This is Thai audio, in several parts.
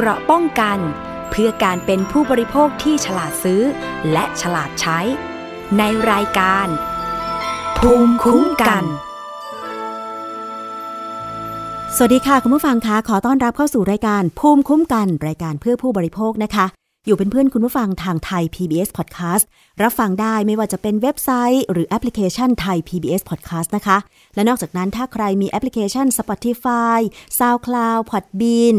เกราะป้องกันเพื่อการเป็นผู้บริโภคที่ฉลาดซื้อและฉลาดใช้ในรายการภูมิคุ้มกันสวัสดีค่ะคุณผู้ฟังคะขอต้อนรับเข้าสู่รายการภูมิคุ้มกันรายการเพื่อผู้บริโภคนะคะอยู่เป็นเพื่อนคุณผู้ฟังทางไทย PBS Podcast รับฟังได้ไม่ว่าจะเป็นเว็บไซต์หรือแอปพลิเคชันไทย PBS Podcast นะคะและนอกจากนั้นถ้าใครมีแอปพลิเคชัน Spotify SoundCloud Podbean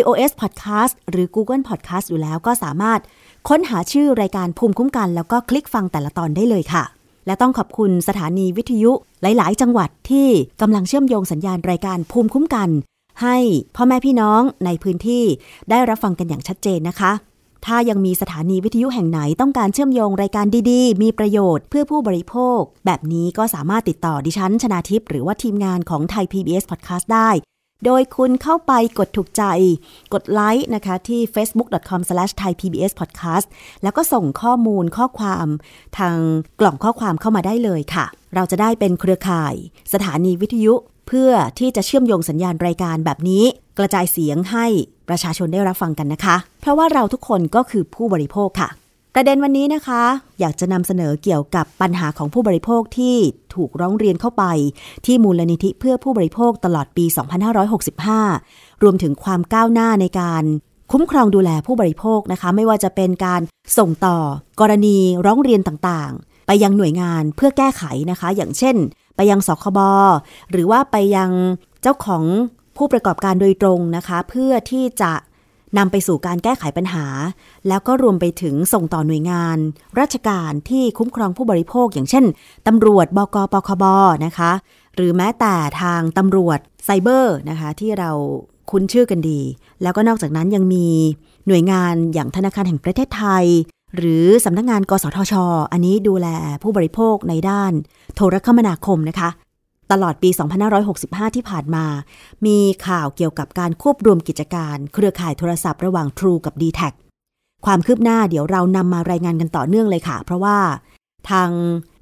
iOS Podcast หรือ Google Podcast อยู่แล้วก็สามารถค้นหาชื่อรายการภูมิคุ้มกันแล้วก็คลิกฟังแต่ละตอนได้เลยค่ะและต้องขอบคุณสถานีวิทยุหลายๆจังหวัดที่กำลังเชื่อมโยงสัญญาณรายการภูมิคุ้มกันให้พ่อแม่พี่น้องในพื้นที่ได้รับฟังกันอย่างชัดเจนนะคะถ้ายังมีสถานีวิทยุแห่งไหนต้องการเชื่อมโยงรายการดีๆมีประโยชน์เพื่อผู้บริโภคแบบนี้ก็สามารถติดต่อดิฉันชนาทิพย์หรือว่าทีมงานของไทย PBS Podcast ได้โดยคุณเข้าไปกดถูกใจกดไลค์นะคะที่ facebook.com/thaipbspodcast แล้วก็ส่งข้อมูลข้อความทางกล่องข้อความเข้ามาได้เลยค่ะเราจะได้เป็นเครือข่ายสถานีวิทยุเพื่อที่จะเชื่อมโยงสัญญาณรายการแบบนี้กระจายเสียงให้ประชาชนได้รับฟังกันนะคะเพราะว่าเราทุกคนก็คือผู้บริโภคค่ะประเด็นวันนี้นะคะอยากจะนำเสนอเกี่ยวกับปัญหาของผู้บริโภคที่ถูกร้องเรียนเข้าไปที่มูลนิธิเพื่อผู้บริโภคตลอดปี 2565 รวมถึงความก้าวหน้าในการคุ้มครองดูแลผู้บริโภคนะคะไม่ว่าจะเป็นการส่งต่อกรณีร้องเรียนต่างๆไปยังหน่วยงานเพื่อแก้ไขนะคะอย่างเช่นไปยังสคบ.หรือว่าไปยังเจ้าของผู้ประกอบการโดยตรงนะคะเพื่อที่จะนำไปสู่การแก้ไขปัญหาแล้วก็รวมไปถึงส่งต่อหน่วยงานราชการที่คุ้มครองผู้บริโภคอย่างเช่นตำรวจบก.ปคบ.นะคะหรือแม้แต่ทางตำรวจไซเบอร์นะคะที่เราคุ้นชื่อกันดีแล้วก็นอกจากนั้นยังมีหน่วยงานอย่างธนาคารแห่งประเทศไทยหรือสำนักงานกสทช.อันนี้ดูแลผู้บริโภคในด้านโทรคมนาคมนะคะตลอดปี 2565 ที่ผ่านมามีข่าวเกี่ยวกับการควบรวมกิจการเครือข่ายโทรศัพท์ระหว่าง True กับ DTAC ความคืบหน้าเดี๋ยวเรานำมารายงานกันต่อเนื่องเลยค่ะเพราะว่าทาง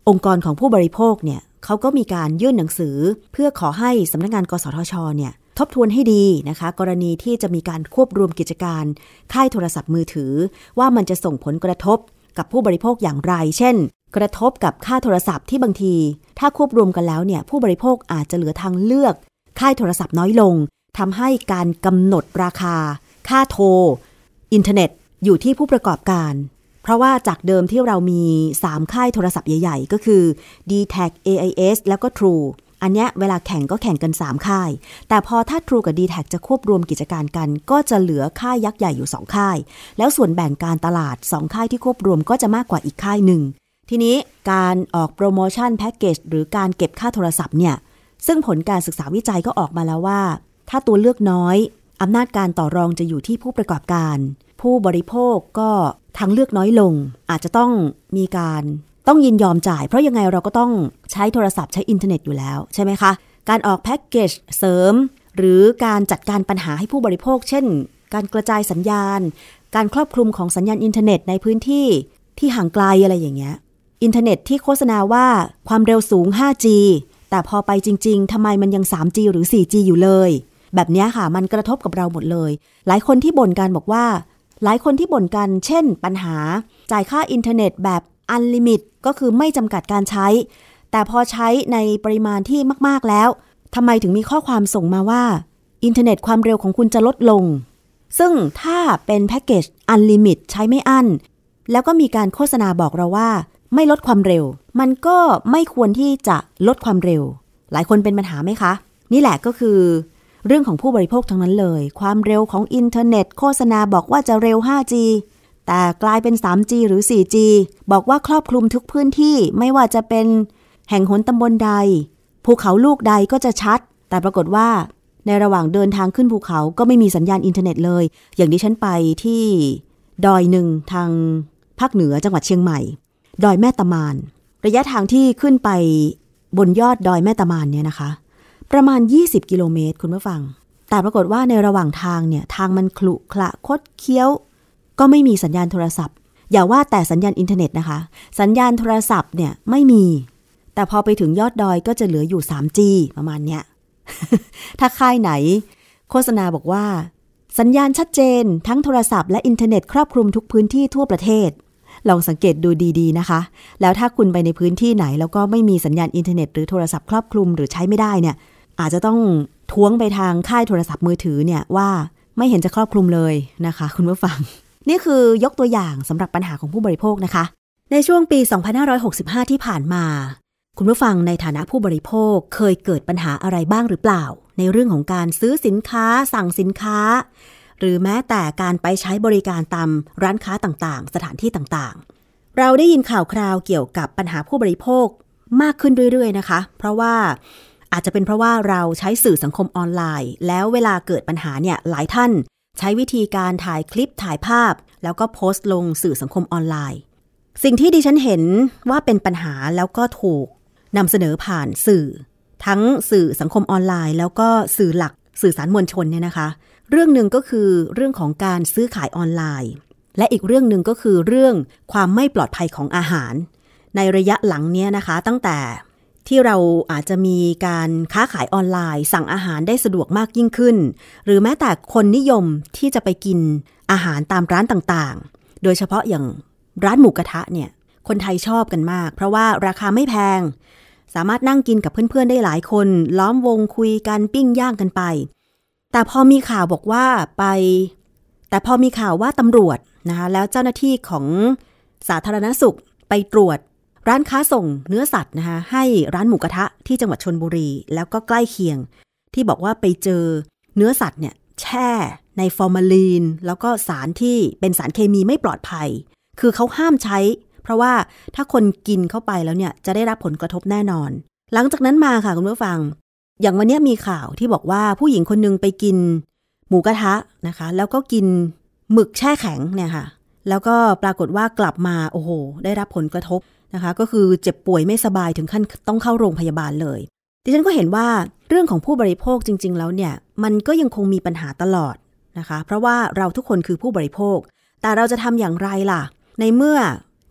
องค์กรของผู้บริโภคเนี่ยเขาก็มีการยื่นหนังสือเพื่อขอให้สำนักงานกสทช.เนี่ยทบทวนให้ดีนะคะกรณีที่จะมีการควบรวมกิจการค่ายโทรศัพท์มือถือว่ามันจะส่งผลกระทบกับผู้บริโภคอย่างไรเช่นกระทบกับค่าโทรศัพท์ที่บางทีถ้าควบรวมกันแล้วเนี่ยผู้บริโภคอาจจะเหลือทางเลือกค่ายโทรศัพท์น้อยลงทำให้การกำหนดราคาค่าโทรอินเทอร์เน็ตอยู่ที่ผู้ประกอบการเพราะว่าจากเดิมที่เรามี3ค่ายโทรศัพท์ใหญ่ๆก็คือ DTAC AIS แล้วก็ True อันเนี้ยเวลาแข่งก็แข่งกัน3ค่ายแต่พอถ้า True กับ DTAC จะควบรวมกิจการกันก็จะเหลือค่ายยักษ์ใหญ่อยู่2ค่ายแล้วส่วนแบ่งการตลาด2ค่ายที่ควบรวมก็จะมากกว่าอีกค่ายนึงทีนี้การออกโปรโมชั่นแพ็คเกจหรือการเก็บค่าโทรศัพท์เนี่ยซึ่งผลการศึกษาวิจัยก็ออกมาแล้วว่าถ้าตัวเลือกน้อยอำนาจการต่อรองจะอยู่ที่ผู้ประกอบการผู้บริโภคก็ทางเลือกน้อยลงอาจจะต้องมีการต้องยินยอมจ่ายเพราะยังไงเราก็ต้องใช้โทรศัพท์ใช้อินเทอร์เน็ตอยู่แล้วใช่ไหมคะการออกแพ็คเกจเสริมหรือการจัดการปัญหาให้ผู้บริโภคเช่นการกระจายสัญญาณการครอบคลุมของสัญญาณอินเทอร์เน็ตในพื้นที่ที่ห่างไกลอะไรอย่างเงี้ยอินเทอร์เน็ตที่โฆษณาว่าความเร็วสูง 5G แต่พอไปจริงๆทำไมมันยัง 3G หรือ 4G อยู่เลยแบบนี้ค่ะมันกระทบกับเราหมดเลยหลายคนที่บ่นกันบอกว่าหลายคนที่บ่นกันเช่นปัญหาจ่ายค่าอินเทอร์เน็ตแบบอันลิมิตก็คือไม่จำกัดการใช้แต่พอใช้ในปริมาณที่มากๆแล้วทำไมถึงมีข้อความส่งมาว่าอินเทอร์เน็ตความเร็วของคุณจะลดลงซึ่งถ้าเป็นแพ็คเกจอันลิมิตใช้ไม่อั้นแล้วก็มีการโฆษณาบอกเราว่าไม่ลดความเร็วมันก็ไม่ควรที่จะลดความเร็วหลายคนเป็นปัญหาไหมคะนี่แหละก็คือเรื่องของผู้บริโภคทั้งนั้นเลยความเร็วของอินเทอร์เน็ตโฆษณาบอกว่าจะเร็ว 5G แต่กลายเป็น 3G หรือ 4G บอกว่าครอบคลุมทุกพื้นที่ไม่ว่าจะเป็นแห่งหนตำบลใดภูเขาลูกใดก็จะชัดแต่ปรากฏว่าในระหว่างเดินทางขึ้นภูเขาก็ไม่มีสัญญาณอินเทอร์เน็ตเลยอย่างดิฉันไปที่ดอยหนึ่งทางภาคเหนือจังหวัดเชียงใหม่ดอยแม่ตะมานระยะทางที่ขึ้นไปบนยอดดอยแม่ตะมานเนี่ยนะคะประมาณ20กิโลเมตรคุณผู้ฟังแต่ปรากฏว่าในระหว่างทางเนี่ยทางมันขรุขระคดเคี้ยวก็ไม่มีสัญญาณโทรศัพท์อย่าว่าแต่สัญญาณอินเทอร์เน็ตนะคะสัญญาณโทรศัพท์เนี่ยไม่มีแต่พอไปถึงยอดดอยก็จะเหลืออยู่ 3G ประมาณเนี้ย ถ้าค่ายไหนโฆษณาบอกว่า สัญญาณชัดเจนทั้งโทรศัพท์และอินเทอร์เน็ตครอบคลุมทุกพื้นที่ทั่วประเทศลองสังเกตดูดีๆนะคะแล้วถ้าคุณไปในพื้นที่ไหนแล้วก็ไม่มีสัญญาณอินเทอร์เน็ตหรือโทรศัพท์ครอบคลุมหรือใช้ไม่ได้เนี่ยอาจจะต้องท้วงไปทางค่ายโทรศัพท์มือถือเนี่ยว่าไม่เห็นจะครอบคลุมเลยนะคะคุณผู้ฟังนี่คือยกตัวอย่างสำหรับปัญหาของผู้บริโภคนะคะในช่วงปี2565ที่ผ่านมาคุณผู้ฟังในฐานะผู้บริโภคเคยเกิดปัญหาอะไรบ้างหรือเปล่าในเรื่องของการซื้อสินค้าสั่งสินค้าหรือแม้แต่การไปใช้บริการตามร้านค้าต่างๆสถานที่ต่างๆเราได้ยินข่าวคราวเกี่ยวกับปัญหาผู้บริโภคมากขึ้นเรื่อยๆนะคะเพราะว่าอาจจะเป็นเพราะว่าเราใช้สื่อสังคมออนไลน์แล้วเวลาเกิดปัญหาเนี่ยหลายท่านใช้วิธีการถ่ายคลิปถ่ายภาพแล้วก็โพสต์ลงสื่อสังคมออนไลน์สิ่งที่ดิฉันเห็นว่าเป็นปัญหาแล้วก็ถูกนำเสนอผ่านสื่อทั้งสื่อสังคมออนไลน์แล้วก็สื่อหลักสื่อสารมวลชนเนี่ยนะคะเรื่องหนึ่งก็คือเรื่องของการซื้อขายออนไลน์และอีกเรื่องหนึ่งก็คือเรื่องความไม่ปลอดภัยของอาหารในระยะหลังเนี้ยนะคะตั้งแต่ที่เราอาจจะมีการค้าขายออนไลน์สั่งอาหารได้สะดวกมากยิ่งขึ้นหรือแม้แต่คนนิยมที่จะไปกินอาหารตามร้านต่างๆโดยเฉพาะอย่างร้านหมูกระทะเนี่ยคนไทยชอบกันมากเพราะว่าราคาไม่แพงสามารถนั่งกินกับเพื่อนๆได้หลายคนล้อมวงคุยกันปิ้งย่างกันไปแต่พอมีข่าวว่าตำรวจนะคะแล้วเจ้าหน้าที่ของสาธารณสุขไปตรวจร้านค้าส่งเนื้อสัตว์นะคะให้ร้านหมูกระทะที่จังหวัดชลบุรีแล้วก็ใกล้เคียงที่บอกว่าไปเจอเนื้อสัตว์เนี่ยแช่ในฟอร์มาลีนแล้วก็สารที่เป็นสารเคมีไม่ปลอดภัยคือเขาห้ามใช้เพราะว่าถ้าคนกินเข้าไปแล้วเนี่ยจะได้รับผลกระทบแน่นอนหลังจากนั้นมาค่ะคุณผู้ฟังอย่างวันนี้มีข่าวที่บอกว่าผู้หญิงคนนึงไปกินหมูกระทะนะคะแล้วก็กินหมึกแช่แข็งเนี่ยค่ะแล้วก็ปรากฏว่ากลับมาโอ้โหได้รับผลกระทบนะคะก็คือเจ็บป่วยไม่สบายถึงขั้นต้องเข้าโรงพยาบาลเลยดิฉันก็เห็นว่าเรื่องของผู้บริโภคจริงๆแล้วเนี่ยมันก็ยังคงมีปัญหาตลอดนะคะเพราะว่าเราทุกคนคือผู้บริโภคแต่เราจะทำอย่างไรล่ะในเมื่อ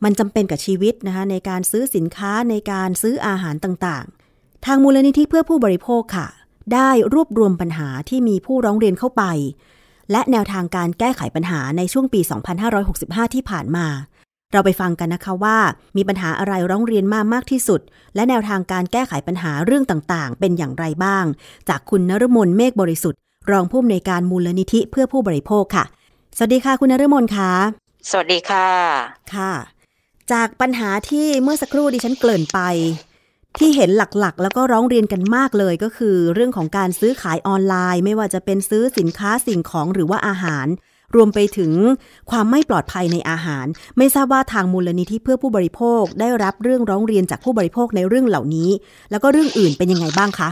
มันจำเป็นกับชีวิตนะคะในการซื้อสินค้าในการซื้ออาหารต่างๆทางมูลนิธิเพื่อผู้บริโภคค่ะได้รวบรวมปัญหาที่มีผู้ร้องเรียนเข้าไปและแนวทางการแก้ไขปัญหาในช่วงปี2565ที่ผ่านมาเราไปฟังกันนะคะว่ามีปัญหาอะไรร้องเรียนมามากที่สุดและแนวทางการแก้ไขปัญหาเรื่องต่างๆเป็นอย่างไรบ้างจากคุณนฤมลเมฆบริสุทธิ์รองผู้อำนวยการมูลนิธิเพื่อผู้บริโภคค่ะสวัสดีค่ะคุณนฤมลค่ะสวัสดีค่ะค่ะจากปัญหาที่เมื่อสักครู่ดิฉันเกริ่นไปที่เห็นหลักๆแล้วก็ร้องเรียนกันมากเลยก็คือเรื่องของการซื้อขายออนไลน์ไม่ว่าจะเป็นซื้อสินค้าสิ่งของหรือว่าอาหารรวมไปถึงความไม่ปลอดภัยในอาหารไม่ทราบว่าทางมูลนิธิเพื่อผู้บริโภคได้รับเรื่องร้องเรียนจากผู้บริโภคในเรื่องเหล่านี้แล้วก็เรื่องอื่นเป็นยังไงบ้างคะ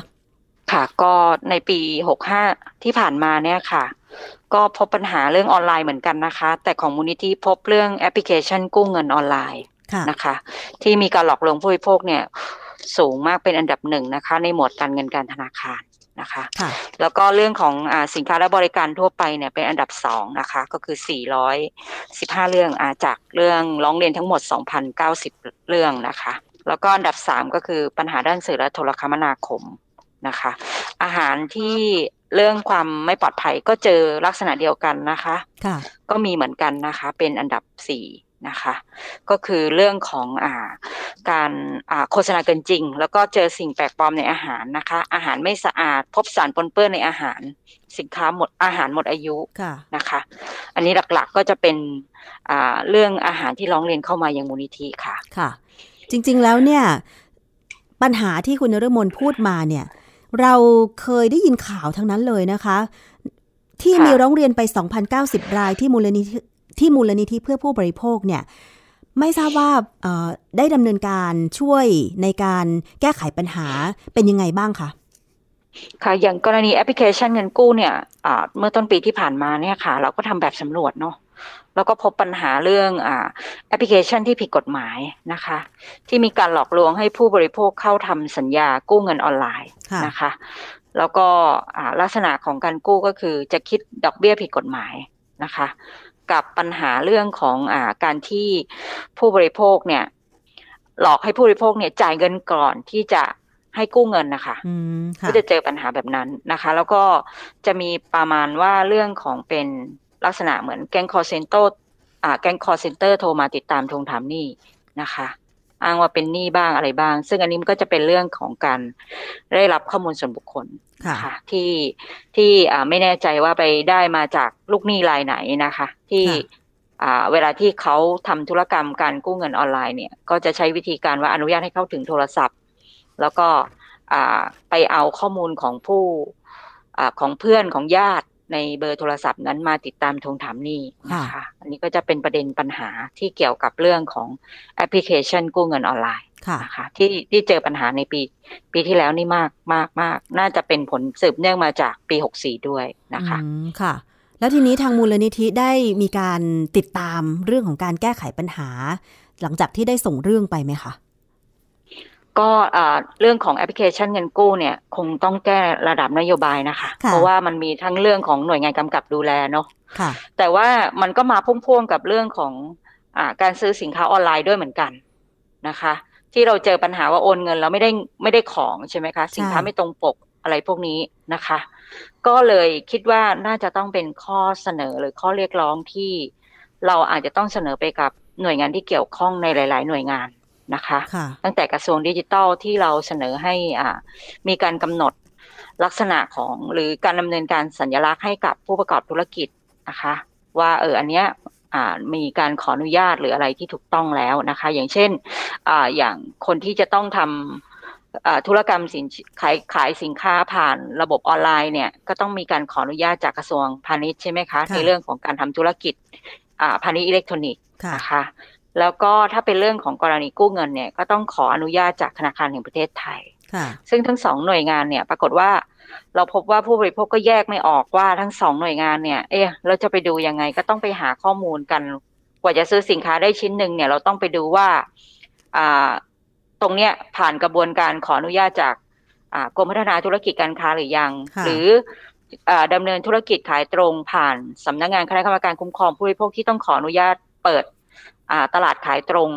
ค่ะก็ในปี65ที่ผ่านมาเนี่ยค่ะก็พบปัญหาเรื่องออนไลน์เหมือนกันนะคะแต่ของมูลนิธิพบเรื่องแอปพลิเคชันกู้เงินออนไลน์นะคะที่มีการหลอกลวงผู้บริโภคเนี่ยสูงมากเป็นอันดับ1นะคะในหมวดการเงินการธนาคารนะคะแล้วก็เรื่องของสินค้าและบริการทั่วไปเนี่ยเป็นอันดับ2นะคะก็คือ415เรื่องจากเรื่องร้องเรียนทั้งหมด 2,090 เรื่องนะคะแล้วก็อันดับ3ก็คือปัญหาด้านสื่อและโทรคมนาคมนะคะอาหารที่เรื่องความไม่ปลอดภัยก็เจอลักษณะเดียวกันนะคะก็มีเหมือนกันนะคะเป็นอันดับ4นะคะก็คือเรื่องของการโฆษณาเกินจริงแล้วก็เจอสิ่งแปลกปลอมในอาหารนะคะอาหารไม่สะอาดพบสารปนเปื้อนในอาหารสินค้าหมดอาหารหมดอายุนะคะอันนี้หลักๆก็จะเป็นเรื่องอาหารที่ร้องเรียนเข้ามายังมูลนิธิค่ะค่ะจริงๆแล้วเนี่ยปัญหาที่คุณนฤมลพูดมาเนี่ยเราเคยได้ยินข่าวทั้งนั้นเลยนะคะที่มีร้องเรียนไป 2,090 รายที่มูลนิธิเพื่อผู้บริโภคเนี่ยไม่ทราบว่าได้ดำเนินการช่วยในการแก้ไขปัญหาเป็นยังไงบ้างคะค่ะอย่างกรณีแอปพลิเคชันเงินกู้เนี่ยเมื่อต้นปีที่ผ่านมาเนี่ยค่ะเราก็ทำแบบสำรวจเนาะแล้วก็พบปัญหาเรื่องแอปพลิเคชันที่ผิดกฎหมายนะคะที่มีการหลอกลวงให้ผู้บริโภคเข้าทำสัญญากู้เงินออนไลน์นะคะแล้วก็ลักษณะของการกู้ก็คือจะคิดดอกเบี้ยผิดกฎหมายนะคะกับปัญหาเรื่องของการที่ผู้บริโภคเนี่ยหลอกให้ผู้บริโภคเนี่ยจ่ายเงินก่อนที่จะ ให้กู้เงินนะคะก็จะเจอปัญหาแบบนั้นนะคะแล้วก็จะมีประมาณว่าเรื่องของเป็นลักษณะเหมือนแก๊งคอลเซ็นเตอร์โทรมาติดตามทวงถามหนี้นะคะอ้างว่าเป็นหนี้บ้างอะไรบ้างซึ่งอันนี้มันก็จะเป็นเรื่องของการได้รับข้อมูลส่วนบุคคลค่ะที่ไม่แน่ใจว่าไปได้มาจากลูกหนี้รายไหนนะคะที่เวลาที่เขาทำธุรกรรมการกู้เงินออนไลน์เนี่ยก็จะใช้วิธีการว่าอนุญาตให้เข้าถึงโทรศัพท์แล้วก็ไปเอาข้อมูลของผู้ของเพื่อนของญาติในเบอร์โทรศัพท์นั้นมาติดตามทวงถามหนี้นะคะอันนี้ก็จะเป็นประเด็นปัญหาที่เกี่ยวกับเรื่องของแอปพลิเคชันกู้เงินออนไลน์นะคะที่เจอปัญหาในปีที่แล้วนี่มากน่าจะเป็นผลสืบเนื่องมาจากปี64ด้วยนะคะค่ะแล้วทีนี้ทางมูลนิธิได้มีการติดตามเรื่องของการแก้ไขปัญหาหลังจากที่ได้ส่งเรื่องไปไหมคะก็เรื่องของแอปพลิเคชันเงินกู้เนี่ยคงต้องแก้ระดับนโยบายนะคะเพราะว่ามันมีทั้งเรื่องของหน่วยงานกำกับดูแลเนาะแต่ว่ามันก็มาพ่วงกับเรื่องของการซื้อสินค้าออนไลน์ด้วยเหมือนกันนะคะที่เราเจอปัญหาว่าโอนเงินแล้วไม่ได้ของใช่ไหมคะสินค้าไม่ตรงปกอะไรพวกนี้นะคะก็เลยคิดว่าน่าจะต้องเป็นข้อเสนอหรือข้อเรียกร้องที่เราอาจจะต้องเสนอไปกับหน่วยงานที่เกี่ยวข้องในหลายๆหน่วยงานนะคะตั้งแต่กระทรวงดิจิทัลที่เราเสนอให้มีการกำหนดลักษณะของหรือการดำเนินการสัญลักษณ์ให้กับผู้ประกอบธุรกิจนะคะว่าอันเนี้ยมีการขออนุญาตหรืออะไรที่ถูกต้องแล้วนะคะอย่างเช่นอย่างคนที่จะต้องทำธุรกรรมขายสินค้าผ่านระบบออนไลน์เนี่ยก็ต้องมีการขออนุญาตจากกระทรวงพาณิชย์ใช่ไหมคะในเรื่องของการทำธุรกิจพาณิชย์อิเล็กทรอนิกส์นะคะแล้วก็ถ้าเป็นเรื่องของกรณีกู้เงินเนี่ยก็ต้องขออนุญาตจากธนาคารแห่งประเทศไทยซึ่งทั้งสองหน่วยงานเนี่ยปรากฏว่าเราพบว่าผู้บริโภคก็แยกไม่ออกว่าทั้งสองหน่วยงานเนี่ยเราจะไปดูยังไงก็ต้องไปหาข้อมูลกันกว่าจะซื้อสินค้าได้ชิ้นนึงเนี่ยเราต้องไปดูว่าตรงเนี้ยผ่านกระบวนการขออนุญาตจากกรมพัฒนาธุรกิจการค้าหรือยังหรือดำเนินธุรกิจขายตรงผ่านสำนักงานคณะกรรมการคุ้มครองผู้บริโภคที่ต้องขออนุญาตเปิดตลาดขายตรง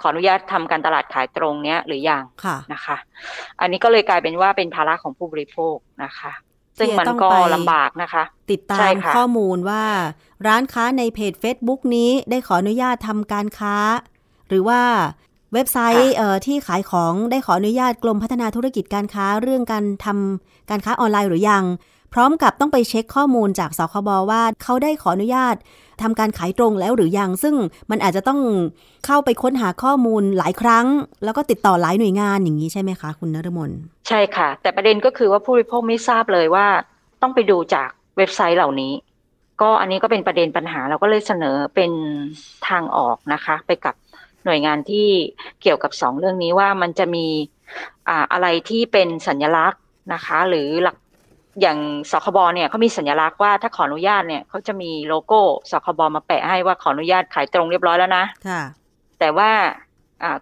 ขออนุญาตทำการตลาดขายตรงเนี้ยหรือยังนะคะอันนี้ก็เลยกลายเป็นว่าเป็นภาระของผู้บริโภคนะคะซึ่งมันก็ลำบากนะคะติดตามข้อมูลว่าร้านค้าในเพจ Facebook นี้ได้ขออนุญาตทำการค้าหรือว่าเว็บไซต์ที่ขายของได้ขออนุญาตกรมพัฒนาธุรกิจการค้าเรื่องการทำการค้าออนไลน์หรือยังพร้อมกับต้องไปเช็คข้อมูลจากสคบว่าเขาได้ขออนุญาตทำการขายตรงแล้วหรือยังซึ่งมันอาจจะต้องเข้าไปค้นหาข้อมูลหลายครั้งแล้วก็ติดต่อหลายหน่วยงานอย่างนี้ใช่ไหมคะคุณนฤมลใช่ค่ะแต่ประเด็นก็คือว่าผู้บริโภคไม่ทราบเลยว่าต้องไปดูจากเว็บไซต์เหล่านี้ก็อันนี้ก็เป็นประเด็นปัญหาเราก็เลยเสนอเป็นทางออกนะคะไปกับหน่วยงานที่เกี่ยวกับสองเรื่องนี้ว่ามันจะมีอะไรที่เป็นสัญลักษณ์นะคะหรือหลักอย่างสคบเนี่ยเขามีสัญลักษณ์ว่าถ้าขออนุญาตเนี่ยเขาจะมีโลโก้สคบมาแปะให้ว่าขออนุญาตขายตรงเรียบร้อยแล้วนะแต่ว่า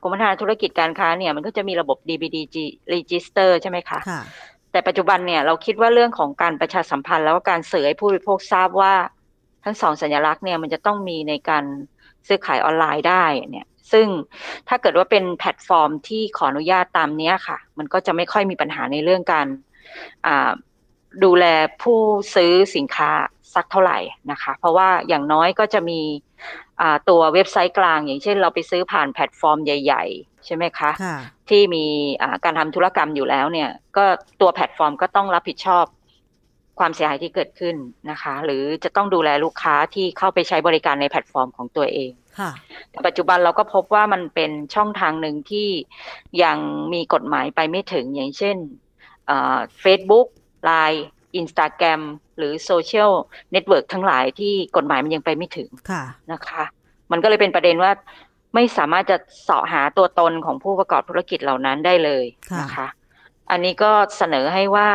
กรมพัฒนาธุรกิจการค้าเนี่ยมันก็จะมีระบบ DBD Register ใช่ไหมคะแต่ปัจจุบันเนี่ยเราคิดว่าเรื่องของการประชาสัมพันธ์แล้วก็การสื่อให้ผู้บริโภคทราบว่าทั้งสองสัญลักษณ์เนี่ยมันจะต้องมีในการซื้อขายออนไลน์ได้เนี่ยซึ่งถ้าเกิดว่าเป็นแพลตฟอร์มที่ขออนุญาตตามนี้ค่ะมันก็จะไม่ค่อยมีปัญหาในเรื่องการดูแลผู้ซื้อสินค้าสักเท่าไหร่นะคะเพราะว่าอย่างน้อยก็จะมีตัวเว็บไซต์กลางอย่างเช่นเราไปซื้อผ่านแพลตฟอร์มใหญ่ๆใช่ไหมคะที่มีการทำธุรกรรมอยู่แล้วเนี่ยก็ตัวแพลตฟอร์มก็ต้องรับผิดชอบความเสียหายที่เกิดขึ้นนะคะหรือจะต้องดูแลลูกค้าที่เข้าไปใช้บริการในแพลตฟอร์มของตัวเองแต่ปัจจุบันเราก็พบว่ามันเป็นช่องทางหนึ่งที่ยังมีกฎหมายไปไม่ถึงอย่างเช่นFacebook Line Instagram หรือโซเชียลเน็ตเวิร์กทั้งหลายที่กฎหมายมันยังไปไม่ถึงนะคะมันก็เลยเป็นประเด็นว่าไม่สามารถจะเสาะหาตัวตนของผู้ประกอบธุรกิจเหล่านั้นได้เลยนะคะอันนี้ก็เสนอให้ว่า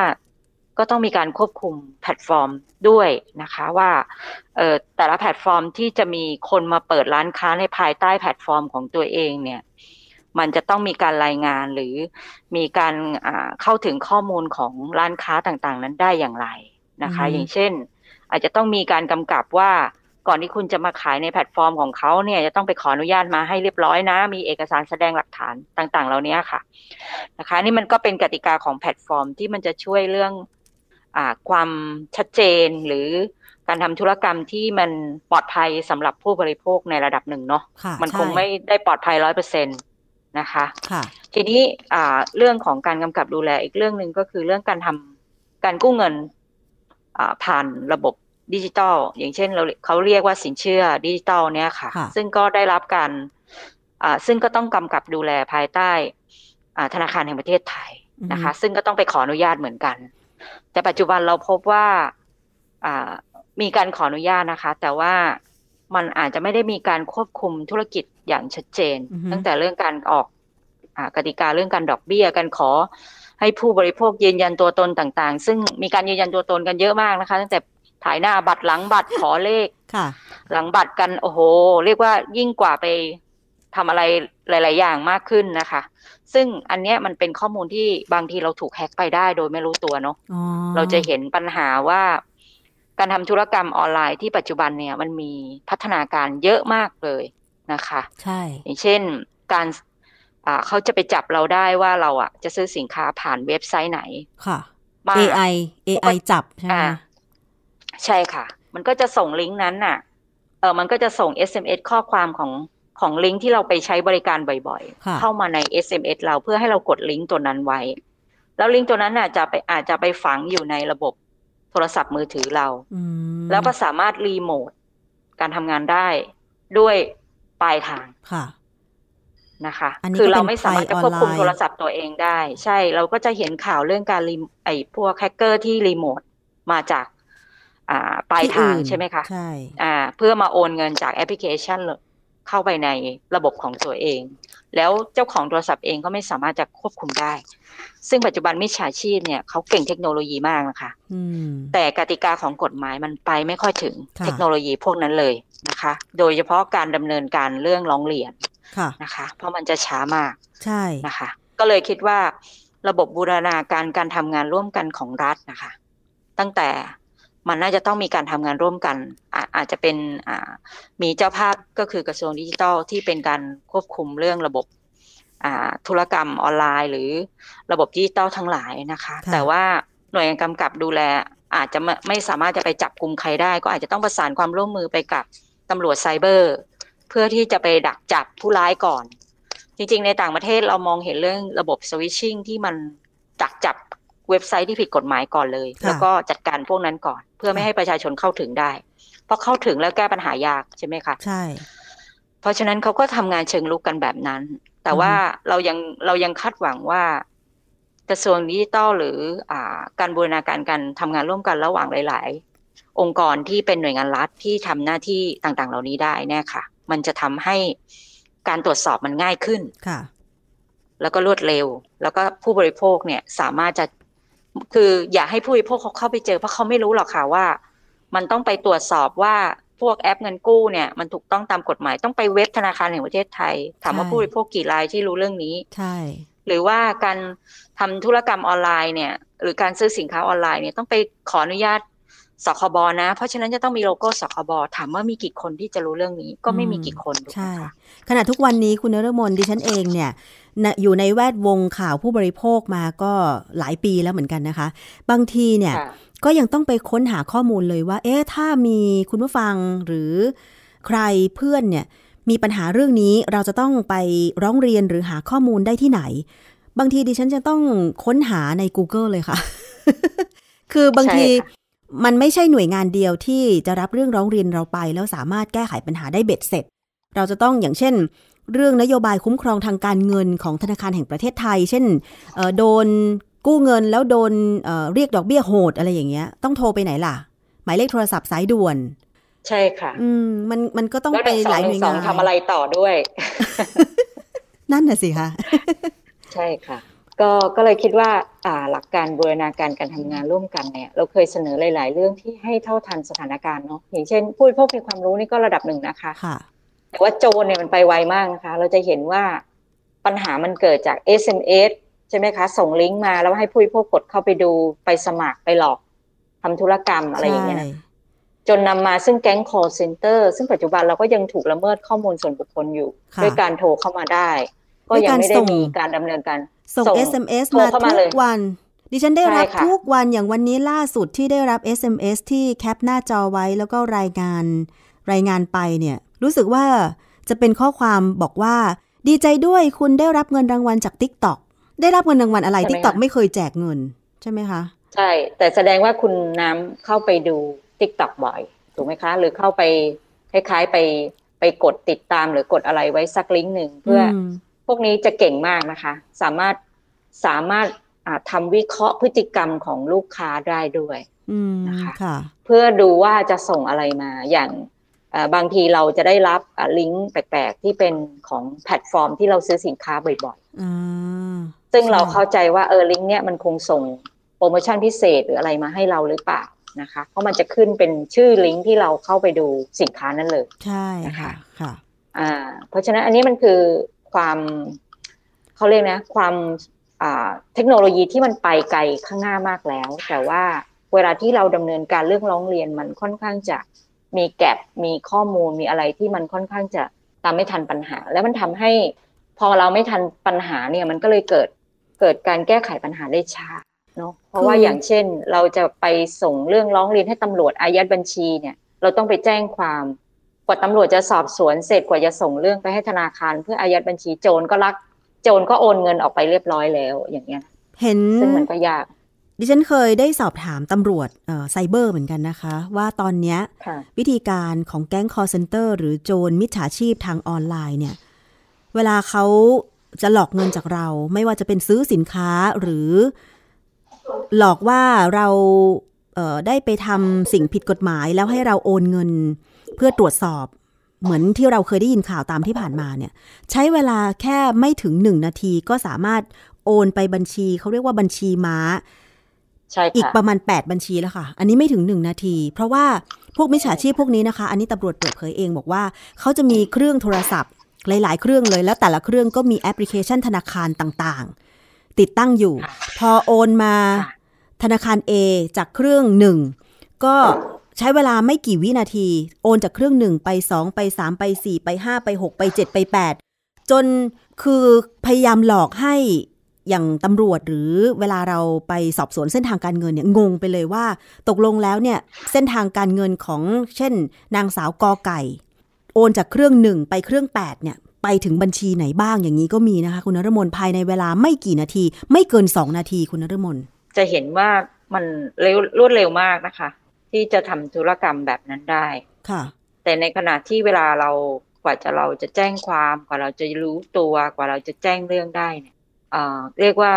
ก็ต้องมีการควบคุมแพลตฟอร์มด้วยนะคะว่าแต่ละแพลตฟอร์มที่จะมีคนมาเปิดร้านค้าในภายใต้แพลตฟอร์มของตัวเองเนี่ยมันจะต้องมีการรายงานหรือมีการเข้าถึงข้อมูลของร้านค้าต่างๆนั้นได้อย่างไรนะคะอย่างเช่นอาจจะต้องมีการกำกับว่า ก่อนที่คุณจะมาขายในแพลตฟอร์มของเขาเนี่ยจะต้องไปขออนุญาตมาให้เรียบร้อยนะมีเอกสารแสดงหลักฐานต่างๆเหล่านี้ค่ะนะคะนี่มันก็เป็นกติกาของแพลตฟอร์มที่มันจะช่วยเรื่องความชัดเจนหรือการทำธุรกรรมที่มันปลอดภัยสำหรับผู้บริโภคในระดับหนึ่งเนาะมันคงไม่ได้ปลอดภัย 100% นะคะทีนี้เรื่องของการกำกับดูแลอีกเรื่องหนึ่งก็คือเรื่องการทำการกู้เงินผ่านระบบดิจิทัลอย่างเช่นเขาเรียกว่าสินเชื่อดิจิทัลเนี่ยค่ะซึ่งก็ได้รับการซึ่งก็ต้องกำกับดูแลภายใต้ธนาคารแห่งประเทศไทยนะคะซึ่งก็ต้องไปขออนุญาตเหมือนกันแต่ปัจจุบันเราพบว่ามีการขออนุญาตนะคะแต่ว่ามันอาจจะไม่ได้มีการควบคุมธุรกิจอย่างชัดเจนตั้งแต่เรื่องการออกกติกาเรื่องการดอกเบี้ยการขอให้ผู้บริโภคยืนยันตัวตนต่างๆซึ่งมีการยืนยันตัวตนกันเยอะมากนะคะตั้งแต่ถ่ายหน้าบัตรหลังบัตรขอเลขหลังบัตรกันโอ้โหเรียกว่ายิ่งกว่าไปทำอะไรหลายๆอย่างมากขึ้นนะคะซึ่งอันเนี้ยมันเป็นข้อมูลที่บางทีเราถูกแฮ็กไปได้โดยไม่รู้ตัวเนาะเราจะเห็นปัญหาว่าการทำธุรกรรมออนไลน์ที่ปัจจุบันเนี่ยมันมีพัฒนาการเยอะมากเลยนะคะใช่อย่างเช่นการเขาจะไปจับเราได้ว่าเราอ่ะจะซื้อสินค้าผ่านเว็บไซต์ไหนค่ะ AI จับใช่ไหมใช่ค่ะมันก็จะส่งลิงก์นั้นน่ะมันก็จะส่ง SMS ข้อความของลิงก์ที่เราไปใช้บริการบ่อยๆเข้ามาใน SMS เราเพื่อให้เรากดลิงก์ตัวนั้นไว้แล้วลิงก์ตัวนั้นน่ะอาจจะไปฝังอยู่ในระบบโทรศัพท์มือถือเราแล้วก็สามารถรีโมทการทำงานได้ด้วยปลายทางนะคะคือเราไม่สามารถจะควบคุมโทรศัพท์ตัวเองได้ใช่เราก็จะเห็นข่าวเรื่องการพวกแฮกเกอร์ที่รีโมทมาจากปลายทางใช่ไหมคะใช่เพื่อมาโอนเงินจากแอปพลิเคชันเข้าไปในระบบของตัวเองแล้วเจ้าของโทรศัพท์เองก็ไม่สามารถจะควบคุมได้ซึ่งปัจจุบันมิจฉาชีพเนี่ยเขาเก่งเทคโนโลยีมากนะคะแต่กติกาของกฎหมายมันไปไม่ค่อยถึงเทคโนโลยีพวกนั้นเลยนะคะโดยเฉพาะการดำเนินการเรื่องร้องเรียนนะคะเพราะมันจะช้ามากใช่นะคะก็เลยคิดว่าระบบบูรณาการการทำงานร่วมกันของรัฐนะคะตั้งแต่มันน่าจะต้องมีการทำงานร่วมกันอาจจะเป็นมีเจ้าภาพก็คือกระทรวงดิจิทัลที่เป็นการควบคุมเรื่องระบบธุรกรรมออนไลน์หรือระบบดิจิทัลทั้งหลายนะคะแต่ว่าหน่วยงานกำกับดูแลอาจจะไม่สามารถจะไปจับกุมใครได้ก็อาจจะต้องประสานความร่วมมือไปกับตำรวจไซเบอร์เพื่อที่จะไปดักจับผู้ร้ายก่อนจริงๆในต่างประเทศเรามองเห็นเรื่องระบบสวิชชิ่งที่มันดักจับเว็บไซต์ที่ผิดกฎหมายก่อนเลยแล้วก็จัดการพวกนั้นก่อนเพื่อไม่ให้ประชาชนเข้าถึงได้เพราะเข้าถึงแล้วแก้ปัญหายากใช่ไหมคะใช่เพราะฉะนั้นเขาก็ทำงานเชิงลุกกันแบบนั้นแต่ว่าเรายังคาดหวังว่ากระทรวงดิจิทัลหรือการบูรณาการกันทำงานร่วมกันระหว่างหลายๆองค์กรที่เป็นหน่วยงานรัฐที่ทำหน้าที่ต่างๆเหล่านี้ได้แน่ค่ะมันจะทำให้การตรวจสอบมันง่ายขึ้นค่ะแล้วก็รวดเร็วแล้วก็ผู้บริโภคเนี่ยสามารถจะคืออย่าให้ผู้บริโภคเขาเข้าไปเจอเพราะเขาไม่รู้หรอกค่ะว่ามันต้องไปตรวจสอบว่าพวกแอปเงินกู้เนี่ยมันถูกต้องตามกฎหมายต้องไปเว็บธนาคารแห่งประเทศไทยถามว่าผู้บริโภคกี่รายที่รู้เรื่องนี้ใช่หรือว่าการทำธุรกรรมออนไลน์เนี่ยหรือการซื้อสินค้าออนไลน์เนี่ยต้องไปขออนุญาตสคบนะเพราะฉะนั้นจะต้องมีโลโก้สคบถามว่ามีกี่คนที่จะรู้เรื่องนี้ก็ไม่มีกี่คนใช่ขณะทุกวันนี้คุณนฤมลดิฉันเองเนี่ยอยู่ในแวดวงข่าวผู้บริโภคมาก็หลายปีแล้วเหมือนกันนะคะบางทีเนี่ยก็ยังต้องไปค้นหาข้อมูลเลยว่าเอ๊ะถ้ามีคุณผู้ฟังหรือใครเพื่อนเนี่ยมีปัญหาเรื่องนี้เราจะต้องไปร้องเรียนหรือหาข้อมูลได้ที่ไหนบางทีดิฉันจะต้องค้นหาใน Google เลยค่ะ คือบางทีมันไม่ใช่หน่วยงานเดียวที่จะรับเรื่องร้องเรียนเราไปแล้วสามารถแก้ไขปัญหาได้เบ็ดเสร็จเราจะต้องอย่างเช่นเรื่องนโยบายคุ้มครองทางการเงินของธนาคารแห่งประเทศไทยเช่นโดนกู้เงินแล้วโดนเรียกดอกเบี้ยโหดอะไรอย่างเงี้ยต้องโทรไปไหนล่ะหมายเลขโทรศัพท์สายด่วนใช่ค่ะมันก็ต้องไปหลายหน่วยงานทำอะไรต่อด้วย นั่นน่ะสิคะใช่ค่ะก็เลยคิดว่าหลักการบูรณาการการทำงานร่วมกันเนี่ยเราเคยเสนอหลายๆเรื่องที่ให้เท่าทันสถานการณ์เนาะอย่างเช่นผู้บริโภคมีความรู้นี่ก็ระดับหนึ่งนะคะแต่ว่าโจรเนี่ยมันไปไวมากนะคะเราจะเห็นว่าปัญหามันเกิดจาก SMS ใช่ไหมคะส่งลิงก์มาแล้วให้ผู้บริโภคกดเข้าไปดูไปสมัครไปหลอกทำธุรกรรมอะไรอย่างเงี้ย จนนำมาซึ่งแก๊ง call center ซึ่งปัจจุบันเราก็ยังถูกละเมิดข้อมูลส่วนบุคคลอยู่ด้วยการโทรเข้ามาได้ก็ยังไม่ได้มีการดำเนินการส่ง SMS มาทุกวันดิฉันได้รับทุกวันอย่างวันนี้ล่าสุดที่ได้รับ SMS ที่แคปหน้าจอไว้แล้วก็รายงานไปเนี่ยรู้สึกว่าจะเป็นข้อความบอกว่าดีใจด้วยคุณได้รับเงินรางวัลจาก TikTok ได้รับเงินรางวัลอะไร TikTok ไม่เคยแจกเงินใช่ไหมคะใช่แต่แสดงว่าคุณน้ำเข้าไปดู TikTok บ่อยถูกไหมคะหรือเข้าไปคล้ายๆไปกดติดตามหรือกดอะไรไว้สักลิงก์นึงเพื่อพวกนี้จะเก่งมากนะคะสามารถทำวิเคราะห์พฤติกรรมของลูกค้าได้ด้วยนะคะเพื่อดูว่าจะส่งอะไรมาอย่างบางทีเราจะได้รับลิงก์แปลกๆที่เป็นของแพลตฟอร์มที่เราซื้อสินค้าบ่อยๆซึ่งเราเข้าใจว่าลิงก์เนี้ยมันคงส่งโปรโมชั่นพิเศษหรืออะไรมาให้เราหรือเปล่านะคะเพราะมันจะขึ้นเป็นชื่อลิงก์ที่เราเข้าไปดูสินค้านั้นเลยใช่นะคะค่ะเพราะฉะนั้นอันนี้มันคือความเขาเรียกนะความเทคโนโลยีที่มันไปไกลข้างหน้ามากแล้วแต่ว่าเวลาที่เราดำเนินการเรื่องร้องเรียนมันค่อนข้างจะมีแกปมีข้อมูลมีอะไรที่มันค่อนข้างจะตามไม่ทันปัญหาแล้วมันทำให้พอเราไม่ทันปัญหาเนี่ยมันก็เลยเกิดการแก้ไขปัญหาได้ช้าเนาะเพราะว่าอย่างเช่นเราจะไปส่งเรื่องร้องเรียนให้ตำรวจอายัดบัญชีเนี่ยเราต้องไปแจ้งความกว่าตำรวจจะสอบสวนเสร็จกว่าจะส่งเรื่องไปให้ธนาคารเพื่ออายัดบัญชีโจรก็โอนเงินออกไปเรียบร้อยแล้วอย่างเงี้ยเห็นซึ่งมันก็ยากดิฉันเคยได้สอบถามตำรวจไซเบอร์เหมือนกันนะคะว่าตอนเนี้ยวิธีการของแก๊ง call center หรือโจรมิจฉาชีพทางออนไลน์เนี่ยเวลาเขาจะหลอกเงินจากเราไม่ว่าจะเป็นซื้อสินค้าหรือหลอกว่าเราได้ไปทำสิ่งผิดกฎหมายแล้วให้เราโอนเงินเพื่อตรวจสอบเหมือนที่เราเคยได้ยินข่าวตามที่ผ่านมาเนี่ยใช้เวลาแค่ไม่ถึง1นาทีก็สามารถโอนไปบัญชีเขาเรียกว่าบัญชีม้าใช่ค่ะอีกประมาณ8บัญชีแล้วค่ะอันนี้ไม่ถึง1นาทีเพราะว่าพวกมิจฉาชีพพวกนี้นะคะอันนี้ตำรวจเปิดเผยเองบอกว่าเขาจะมีเครื่องโทรศัพท์หลายๆเครื่องเลยแล้วแต่ละเครื่องก็มีแอปพลิเคชันธนาคารต่างๆติดตั้งอยู่พอโอนมาธนาคาร A จากเครื่อง1ก็ใช้เวลาไม่กี่วินาทีโอนจากเครื่อง1ไป2ไป3ไป4ไป5ไป6ไป7ไป8จนคือพยายามหลอกให้อย่างตำรวจหรือเวลาเราไปสอบสวนเส้นทางการเงินเนี่ยงงไปเลยว่าตกลงแล้วเนี่ยเส้นทางการเงินของเช่นนางสาวกอไก่โอนจากเครื่อง1ไปเครื่อง8เนี่ยไปถึงบัญชีไหนบ้างอย่างนี้ก็มีนะคะคุณนฤมลภายในเวลาไม่กี่นาทีไม่เกิน2นาทีคุณนฤมลจะเห็นว่ามันรวดเร็วมากนะคะที่จะทำธุรกรรมแบบนั้นได้ค่ะแต่ในขณะที่เวลาเรากว่าจะเราจะแจ้งความกว่าเราจะรู้ตัวกว่าเราจะแจ้งเรื่องได้เนี่ยเรียกว่า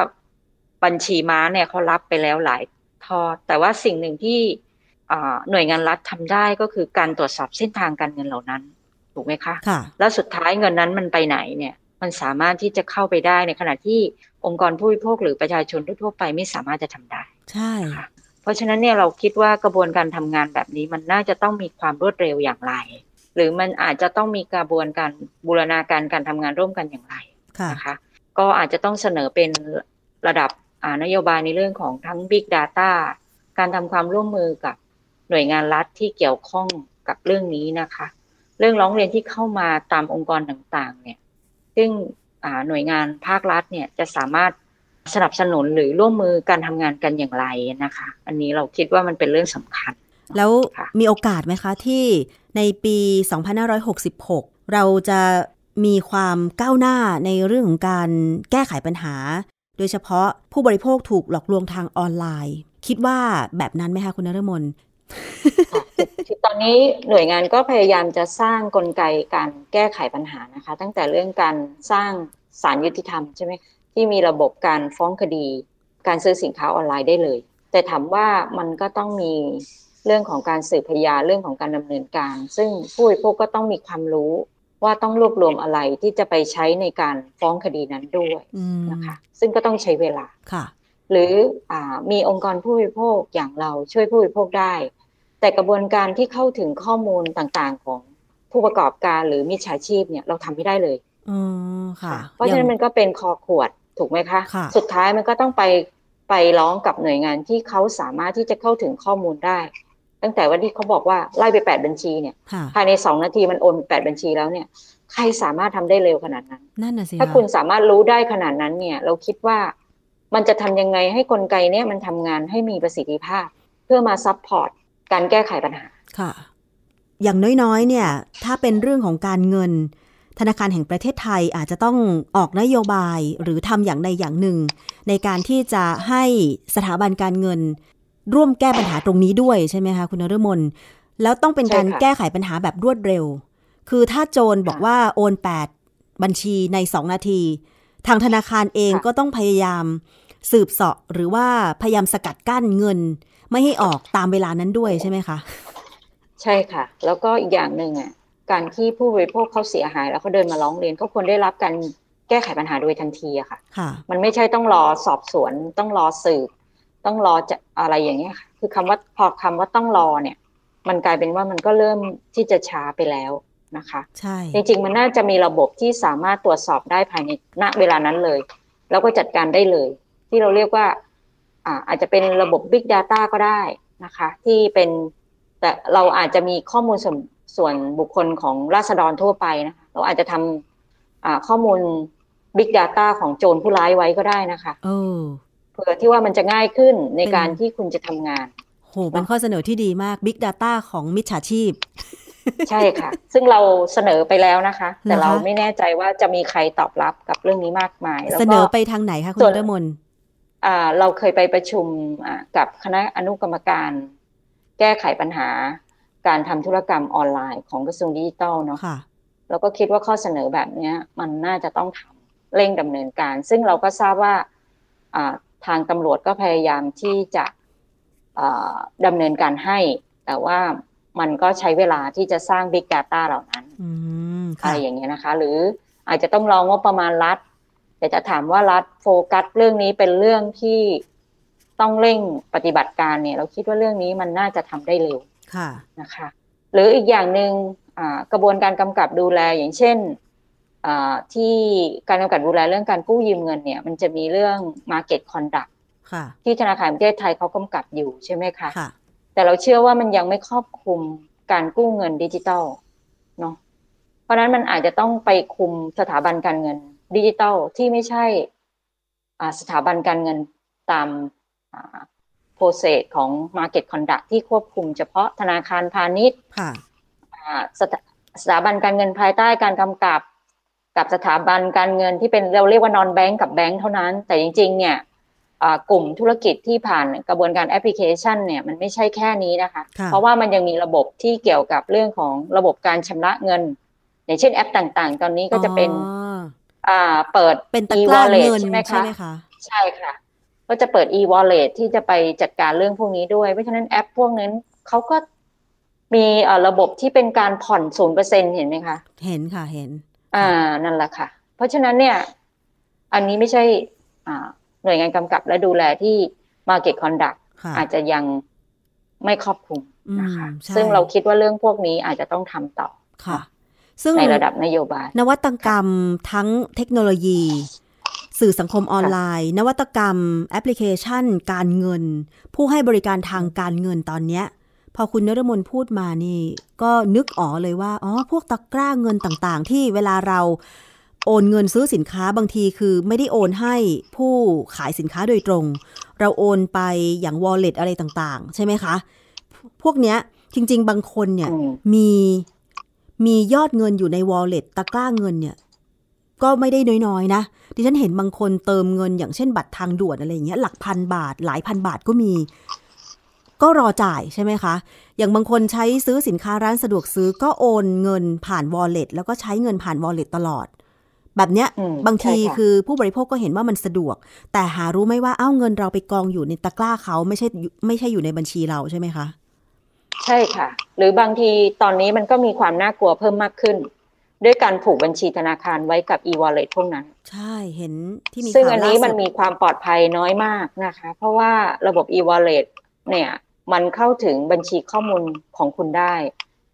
บัญชีม้าเนี่ยเขารับไปแล้วหลายทอดแต่ว่าสิ่งหนึ่งที่หน่วยงานรัฐทำได้ก็คือการตรวจสอบเส้นทางการเงินเหล่านั้นถูกไหมคะค่ะแล้วสุดท้ายเงินนั้นมันไปไหนเนี่ยมันสามารถที่จะเข้าไปได้ในขณะที่องค์กรผู้บริโภคหรือประชาชนทั่วไปไม่สามารถจะทำได้ใช่ค่ะเพราะฉะนั้นเนี่ยเราคิดว่ากระบวนการทำงานแบบนี้มันน่าจะต้องมีความรวดเร็วอย่างไรหรือมันอาจจะต้องมีกระบวนการบูรณาการการทำงานร่วมกันอย่างไรนะคะก็อาจจะต้องเสนอเป็นระดับนโยบายในเรื่องของทั้ง Big Data การทำความร่วมมือกับหน่วยงานรัฐที่เกี่ยวข้องกับเรื่องนี้นะคะเรื่องร้องเรียนที่เข้ามาตามองค์กรต่างๆเนี่ยซึ่งหน่วยงานภาครัฐเนี่ยจะสามารถสนับสนุนหรือร่วมมือการทำงานกันอย่างไรนะคะอันนี้เราคิดว่ามันเป็นเรื่องสำคัญแล้วมีโอกาสไหมคะที่ในปี2566เราจะมีความก้าวหน้าในเรื่องของการแก้ไขปัญหาโดยเฉพาะผู้บริโภคถูกหลอกลวงทางออนไลน์คิดว่าแบบนั้นไหมคะคุณนฤมลตอนนี้หน่วยงานก็พยายามจะสร้างกลไกการแก้ไขปัญหานะคะตั้งแต่เรื่องการสร้างศาลยุติธรรมใช่ไหมที่มีระบบการฟ้องคดีการซื้อสินค้าออนไลน์ได้เลยแต่ถามว่ามันก็ต้องมีเรื่องของการสืบพยานเรื่องของการดำเนินการซึ่งผู้บริโภคก็ต้องมีความรู้ว่าต้องรวบรวมอะไรที่จะไปใช้ในการฟ้องคดีนั้นด้วยนะคะซึ่งก็ต้องใช้เวลาหรือมีองค์กรผู้บริโภคอย่างเราช่วยผู้บริโภคได้แต่กระบวนการที่เข้าถึงข้อมูลต่างๆของผู้ประกอบการหรือมิจฉาชีพเนี่ยเราทำไม่ได้เลยเพราะฉะนั้นมันก็เป็นคอขวดถูกไหมคะสุดท้ายมันก็ต้องไปร้องกับหน่วยงานที่เขาสามารถที่จะเข้าถึงข้อมูลได้ ตั้งแต่วันที่เขาบอกว่าไล่ไป8บัญชีเนี่ยภายใน2นาทีมันโอน8บัญชีแล้วเนี่ยใครสามารถทำได้เร็วขนาดนั้นนั่นน่ะสิถ้าคุณสามารถรู้ได้ขนาดนั้นเนี่ยเราคิดว่ามันจะทำยังไงให้กลไกเนี่ยมันทำงานให้มีประสิทธิภาพเพื่อมาซัพพอร์ตการแก้ไขปัญหาค่ะอย่างน้อยๆเนี่ยถ้าเป็นเรื่องของการเงินธนาคารแห่งประเทศไทยอาจจะต้องออกนโยบายหรือทำอย่างใดอย่างหนึ่งในการที่จะให้สถาบันการเงินร่วมแก้ปัญหาตรงนี้ด้วยใช่ไหมคะคุณนฤมลแล้วต้องเป็นการแก้ไขปัญหาแบบรวดเร็วคือถ้าโจรบอกว่าโอน8บัญชีใน2นาทีทางธนาคารเองก็ต้องพยายามสืบเสาะหรือว่าพยายามสกัดกั้นเงินไม่ให้ออกตามเวลานั้นด้วยใช่ไหมคะใช่ค่ะแล้วก็อีกอย่างหนึ่งอ่ะการที่ผู้บริโภคเขาเสียหายแล้วเขาเดินมาร้องเรียนเขาควรได้รับการแก้ไขปัญหาโดยทันทีอะค่ะมันไม่ใช่ต้องรอสอบสวนต้องรอสืบต้องรอจะอะไรอย่างเงี้ยคือคำว่าพอคำว่าต้องรอเนี่ยมันกลายเป็นว่ามันก็เริ่มที่จะช้าไปแล้วนะคะใช่จริงๆมันน่าจะมีระบบที่สามารถตรวจสอบได้ภายในณเวลานั้นเลยแล้วก็จัดการได้เลยที่เราเรียกว่าอาจจะเป็นระบบ Big Data ก็ได้นะคะที่เป็นแต่เราอาจจะมีข้อมูลส่วนบุคคลของราษฎรทั่วไปนะเราอาจจะทำข้อมูล Big Data ของโจรผู้ร้ายไว้ก็ได้นะคะเพื่อที่ว่ามันจะง่ายขึ้นในการที่คุณจะทำงานโหเป็นข้อเสนอที่ดีมาก Big Data ของมิจฉาชีพใช่ค่ะซึ่งเราเสนอไปแล้วนะคะแต่เราไม่แน่ใจว่าจะมีใครตอบรับกับเรื่องนี้มากมายแล้วก็เสนอไปทางไหนคะคุณนฤมลเราเคยไปประชุมกับคณะอนุกรรมการแก้ไขปัญหาการทำธุรกรรมออนไลน์ของกระทรวงดิจิทัลเนาะเราก็คิดว่าข้อเสนอแบบนี้มันน่าจะต้องทำเร่งดำเนินการซึ่งเราก็ทราบว่าทางตำรวจก็พยายามที่จะดำเนินการให้แต่ว่ามันก็ใช้เวลาที่จะสร้าง Big Data เหล่านั้นอะไรอย่างเงี้ยนะคะหรืออาจจะต้องรองบประมาณรัฐแต่จะถามว่ารัฐโฟกัสเรื่องนี้เป็นเรื่องที่ต้องเร่งปฏิบัติการเนี่ยเราคิดว่าเรื่องนี้มันน่าจะทำได้เร็วนะคะหรืออีกอย่างหนึ่งกระบวนการกำกับดูแลอย่างเช่นที่การกำกับดูแลเรื่องการกู้ยืมเงินเนี่ยมันจะมีเรื่อง Market Conduct ที่ธนาคารแห่งประเทศไทยเขากำกับอยู่ใช่ไหมคะแต่เราเชื่อว่ามันยังไม่ครอบคลุมการกู้เงินดิจิทัลเนาะเพราะนั้นมันอาจจะต้องไปคุมสถาบันการเงินดิจิทัลที่ไม่ใช่สถาบันการเงินตามโปรเซสของ Market Conduct ที่ควบคุมเฉพาะธนาคารพาณิชย์สถาบันการเงินภายใต้การกำกับกับสถาบันการเงินที่เป็นเราเรียกว่า non bank กับ bank เท่านั้นแต่จริงๆเนี่ยกลุ่มธุรกิจที่ผ่านกระบวนการแอปพลิเคชันเนี่ยมันไม่ใช่แค่นี้นะคะเพราะว่ามันยังมีระบบที่เกี่ยวกับเรื่องของระบบการชำระเงินอย่างเช่นแอปต่างๆตอนนี้ก็จะเป็นเปิด e-wallet ใช่ไหมคะใช่ค่ะก็จะเปิด e-wallet ที่จะไปจัดการเรื่องพวกนี้ด้วยเพราะฉะนั้นแอปพวกนั้นเขาก็มีระบบที่เป็นการผ่อน 0% เห็นไหมคะเห็นค่ะเห็นนั่นแหละค่ะเพราะฉะนั้นเนี่ยอันนี้ไม่ใช่หน่วยงานกำกับและดูแลที่ Market Conduct อาจจะยังไม่ครอบคลุมนะคะซึ่งเราคิดว่าเรื่องพวกนี้อาจจะต้องทำต่อค่ะซึ่งในระดับนโยบายนวัตกรรมทั้งเทคโนโลยีสื่อสังคมออนไลน์นวัตกรรมแอปพลิเคชันการเงินผู้ให้บริการทางการเงินตอนนี้พอคุณนฤมลพูดมานี่ก็นึกอ๋อเลยว่าอ๋อพวกตะกร้าเงินต่างๆที่เวลาเราโอนเงินซื้อสินค้าบางทีคือไม่ได้โอนให้ผู้ขายสินค้าโดยตรงเราโอนไปอย่าง wallet อะไรต่างๆใช่ไหมคะพวกเนี้ยจริงๆบางคนเนี่ยมียอดเงินอยู่ใน wallet ตะกร้าเงินเนี่ยก็ไม่ได้น้อยๆนะดิฉันเห็นบางคนเติมเงินอย่างเช่นบัตรทางด่วนอะไรอย่างเงี้ยหลักพันบาทหลายพันบาทก็มีก็รอจ่ายใช่ไหมคะอย่างบางคนใช้ซื้อสินค้าร้านสะดวกซื้อก็โอนเงินผ่าน wallet แล้วก็ใช้เงินผ่าน wallet ตลอดแบบเนี้ยบางทีคือผู้บริโภคก็เห็นว่ามันสะดวกแต่หารู้ไหมว่าเอ้าเงินเราไปกองอยู่ในตะกร้าเขาไม่ใช่อยู่ในบัญชีเราใช่ไหมคะใช่ค่ะหรือบางทีตอนนี้มันก็มีความน่ากลัวเพิ่มมากขึ้นด้วยการผูกบัญชีธนาคารไว้กับ e-wallet พวกนั้นใช่เห็นที่มีซึ่งอันนี้มันมีความปลอดภัยน้อยมากนะคะเพราะว่าระบบ e-wallet เนี่ยมันเข้าถึงบัญชีข้อมูลของคุณได้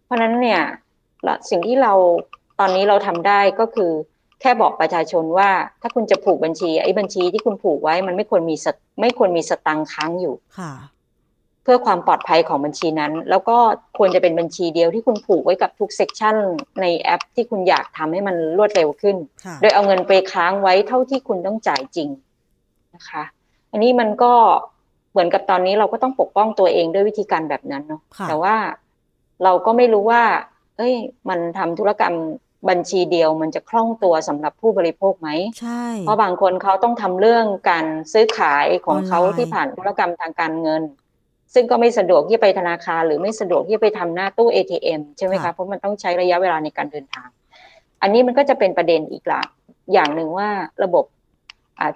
เพราะนั้นเนี่ยสิ่งที่เราตอนนี้เราทำได้ก็คือแค่บอกประชาชนว่าถ้าคุณจะผูกบัญชีไอ้บัญชีที่คุณผูกไว้มันไม่ควรมีสตังค์ค้างอยู่ พื่อความปลอดภัยของบัญชีนั้นแล้วก็ควรจะเป็นบัญชีเดียวที่คุณผูกไว้กับทุกเซกชันในแอปที่คุณอยากทำให้มันรวดเร็วขึ้นโดยเอาเงินไปค้างไว้เท่าที่คุณต้องจ่ายจริงนะคะอันนี้มันก็เหมือนกับตอนนี้เราก็ต้องปกป้องตัวเองด้วยวิธีการแบบนั้นเนาะแต่ว่าเราก็ไม่รู้ว่าเอ้ยมันทำธุรกรรมบัญชีเดียวมันจะคล่องตัวสำหรับผู้บริโภคไหมใช่เพราะบางคนเขาต้องทำเรื่องการซื้อขายของเขาที่ผ่านธุรกรรมทางการเงินซึ่งก็ไม่สะดวกที่ไปธนาคารหรือไม่สะดวกที่ไปทำหน้าตู้ ATM ใช่ไหมคะเพราะมันต้องใช้ระยะเวลาในการเดินทางอันนี้มันก็จะเป็นประเด็นอีกละอย่างหนึ่งว่าระบบ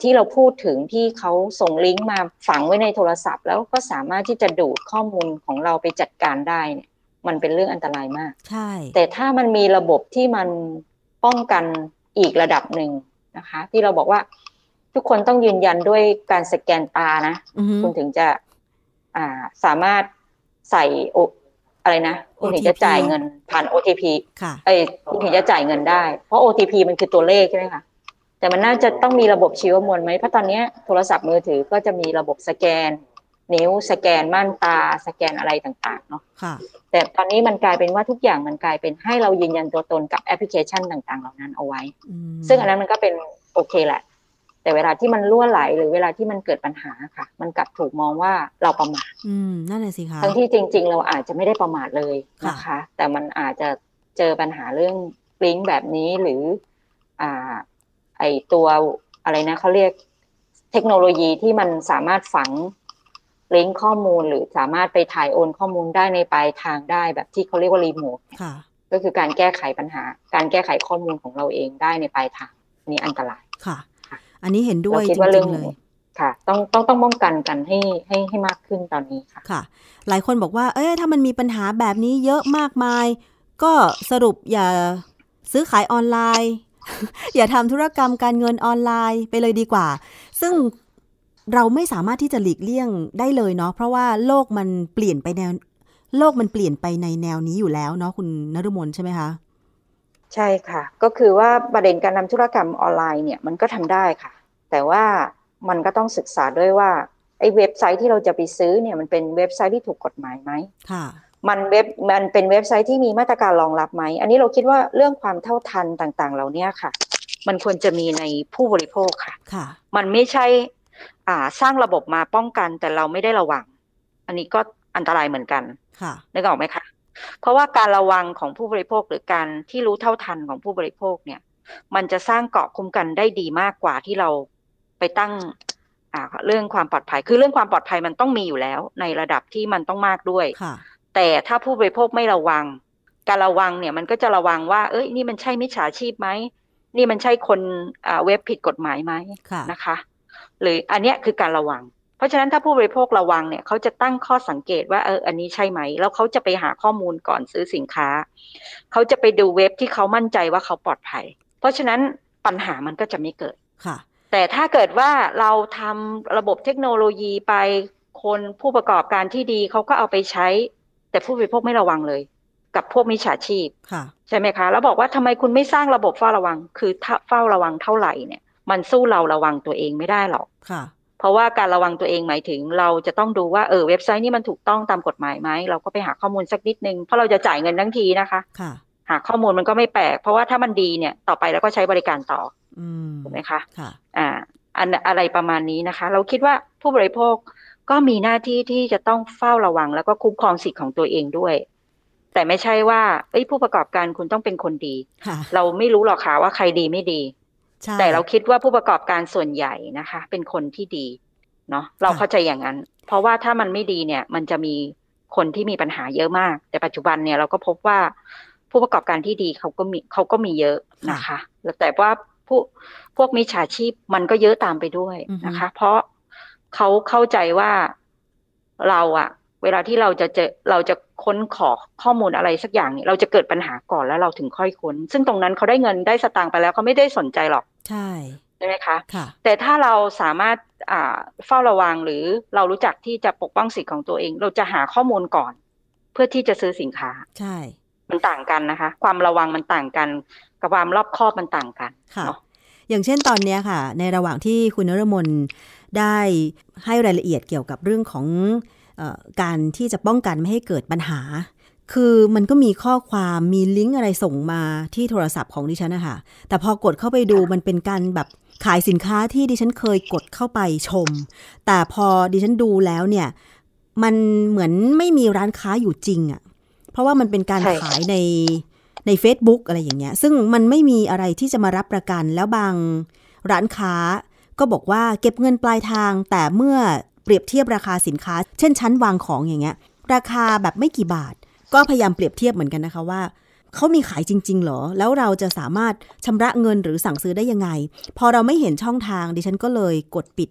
ที่เราพูดถึงที่เขาส่งลิงก์มาฝังไว้ในโทรศัพท์แล้วก็สามารถที่จะดูดข้อมูลของเราไปจัดการได้เนี่ยมันเป็นเรื่องอันตรายมากใช่แต่ถ้ามันมีระบบที่มันป้องกันอีกระดับหนึ่งนะคะที่เราบอกว่าทุกคนต้องยืนยันด้วยการสแกนตานะคุณถึงจะสามารถใส่อะไรนะคุณถึงจะจ่ายเงินผ่าน OTP ค่ะคุณถึงจะจ่ายเงินได้เพราะ OTP มันคือตัวเลขใช่ไหมคะแต่มันน่าจะต้องมีระบบชีวมวลไหมเพราะตอนนี้โทรศัพท์มือถือก็จะมีระบบสแกนนิ้วสแกนม่านตาสแกนอะไรต่างๆเนาะค่ะแต่ตอนนี้มันกลายเป็นว่าทุกอย่างมันกลายเป็นให้เรายืนยันตัวตนกับแอปพลิเคชันต่างๆเหล่านั้นเอาไว้ซึ่งอันนั้นมันก็เป็นโอเคแหละแต่เวลาที่มันล่วไหลหรือเวลาที่มันเกิดปัญหาค่ะมันกลับถูกมองว่าเราประมาทนั่นแหละสิคะทั้งที่จริงๆเราอาจจะไม่ได้ประมาทเลยนะคะแต่มันอาจจะเจอปัญหาเรื่องลิงก์แบบนี้หรือไอตัวอะไรนะเขาเรียกเทคโนโลยีที่มันสามารถฝังลิงก์ข้อมูลหรือสามารถไปถ่ายโอนข้อมูลได้ในปลายทางได้แบบที่เขาเรียกว่ารีโมทก็คือการแก้ไขปัญหาการแก้ไขข้อมูลของเราเองได้ในปลายทางนี่อันตรายค่ะอันนี้เห็นด้วยจริงๆเลยค่ะต้องป้องกันกันให้มากขึ้นตอนนี้ค่ะค่ะหลายคนบอกว่าถ้ามันมีปัญหาแบบนี้เยอะมากมายก็สรุปอย่าซื้อขายออนไลน์อย่าทำธุรกรรมการเงินออนไลน์ไปเลยดีกว่าซึ่งเราไม่สามารถที่จะหลีกเลี่ยงได้เลยเนาะเพราะว่าโลกมันเปลี่ยนไปในแนวนี้อยู่แล้วเนาะคุณนฤมลใช่ไหมคะใช่ค่ะก็คือว่าประเด็นการทำธุรกรรมออนไลน์เนี่ยมันก็ทำได้ค่ะแต่ว่ามันก็ต้องศึกษาด้วยว่าไอ้เว็บไซต์ที่เราจะไปซื้อเนี่ยมันเป็นเว็บไซต์ที่ถูกกฎหมายไหมค่ะมันเป็นเว็บไซต์ที่มีมาตรการรองรับไหมอันนี้เราคิดว่าเรื่องความเท่าทันต่างๆเหล่านี้ค่ะมันควรจะมีในผู้บริโภคค่ะค่ะมันไม่ใช่สร้างระบบมาป้องกันแต่เราไม่ได้ระวังอันนี้ก็อันตรายเหมือนกันค่ะนึกออกไหมคะเพราะว่าการระวังของผู้บริโภคหรือการที่รู้เท่าทันของผู้บริโภคเนี่ยมันจะสร้างเกราะคุ้มกันได้ดีมากกว่าที่เราไปตั้งเรื่องความปลอดภัยคือเรื่องความปลอดภัยมันต้องมีอยู่แล้วในระดับที่มันต้องมากด้วยแต่ถ้าผู้บริโภคไม่ระวังการระวังเนี่ยมันก็จะระวังว่าเอ้ยนี่มันใช่มิจฉาชีพไหมนี่มันใช่คนเว็บผิดกฎหมายไหมนะคะหรืออันเนี้ยคือการระวังเพราะฉะนั้นถ้าผู้บริโภคระวังเนี่ยเขาจะตั้งข้อสังเกตว่าอันนี้ใช่ไหมแล้วเขาจะไปหาข้อมูลก่อนซื้อสินค้าเขาจะไปดูเว็บที่เขามั่นใจว่าเขาปลอดภัยเพราะฉะนั้นปัญหามันก็จะไม่เกิดค่ะแต่ถ้าเกิดว่าเราทำระบบเทคโนโลยีไปคนผู้ประกอบการที่ดีเขาก็เอาไปใช้แต่ผู้บริโภคไม่ระวังเลยกับพวกมิจฉาชีพค่ะใช่ไหมคะแล้วบอกว่าทำไมคุณไม่สร้างระบบเฝ้าระวังคือเฝ้าระวังเท่าไหร่เนี่ยมันสู้เราระวังตัวเองไม่ได้หรอกค่ะเพราะว่าการระวังตัวเองหมายถึงเราจะต้องดูว่าเว็บไซต์นี่มันถูกต้องตามกฎหมายไหมเราก็ไปหาข้อมูลสักนิดนึงเพราะเราจะจ่ายเงินทั้งทีนะคะค่ะหาข้อมูลมันก็ไม่แปลกเพราะว่าถ้ามันดีเนี่ยต่อไปแล้วก็ใช้บริการต่อถูกไหมคะค่ะอะไรประมาณนี้นะคะเราคิดว่าผู้บริโภคก็มีหน้าที่ที่จะต้องเฝ้าระวังแล้วก็คุ้มครองสิทธิ์ของตัวเองด้วยแต่ไม่ใช่ว่าผู้ประกอบการคุณต้องเป็นคนดีเราไม่รู้หรอกค่ะว่าใครดีไม่ดีแต่เราคิดว่าผู้ประกอบการส่วนใหญ่นะคะเป็นคนที่ดีเนาะเราเข้าใจอย่างนั้นเพราะว่าถ้ามันไม่ดีเนี่ยมันจะมีคนที่มีปัญหาเยอะมากแต่ปัจจุบันเนี่ยเราก็พบว่าผู้ประกอบการที่ดีเขาก็มีเยอะนะคะแต่ว่าพวกมิจฉาชีพมันก็เยอะตามไปด้วยนะคะเพราะเขาเข้าใจว่าเราเวลาที่เราจะค้นขอข้อมูลอะไรสักอย่างเนี่ยเราจะเกิดปัญหาก่อนแล้วเราถึงค่อยค้นซึ่งตรงนั้นเขาได้เงินได้สตางค์ไปแล้วเขาไม่ได้สนใจหรอกใช่ไหมคะแต่ถ้าเราสามารถเฝ้าระวังหรือเรารู้จักที่จะปกป้องสิทธิ์ของตัวเองเราจะหาข้อมูลก่อนเพื่อที่จะซื้อสินค้าใช่มันต่างกันนะคะความระวังมันต่างกันกับความรอบคอบมันต่างกันค่ะอย่างเช่นตอนนี้ค่ะในระหว่างที่คุณนฤมลได้ให้รายละเอียดเกี่ยวกับเรื่องของ การที่จะป้องกันไม่ให้เกิดปัญหาคือมันก็มีข้อความมีลิงก์อะไรส่งมาที่โทรศัพท์ของดิฉันนะคะแต่พอกดเข้าไปดูมันเป็นการแบบขายสินค้าที่ดิฉันเคยกดเข้าไปชมแต่พอดิฉันดูแล้วเนี่ยมันเหมือนไม่มีร้านค้าอยู่จริงอ่ะเพราะว่ามันเป็นการขายใน Facebook อะไรอย่างเงี้ยซึ่งมันไม่มีอะไรที่จะมารับประกันแล้วบางร้านค้าก็บอกว่าเก็บเงินปลายทางแต่เมื่อเปรียบเทียบราคาสินค้าเช่นชั้นวางของอย่างเงี้ยราคาแบบไม่กี่บาทก็พยายามเปรียบเทียบเหมือนกันนะคะว่าเขามีขายจริงๆหรอแล้วเราจะสามารถชำระเงินหรือสั่งซื้อได้ยังไงพอเราไม่เห็นช่องทางดิฉันก็เลยกดปิ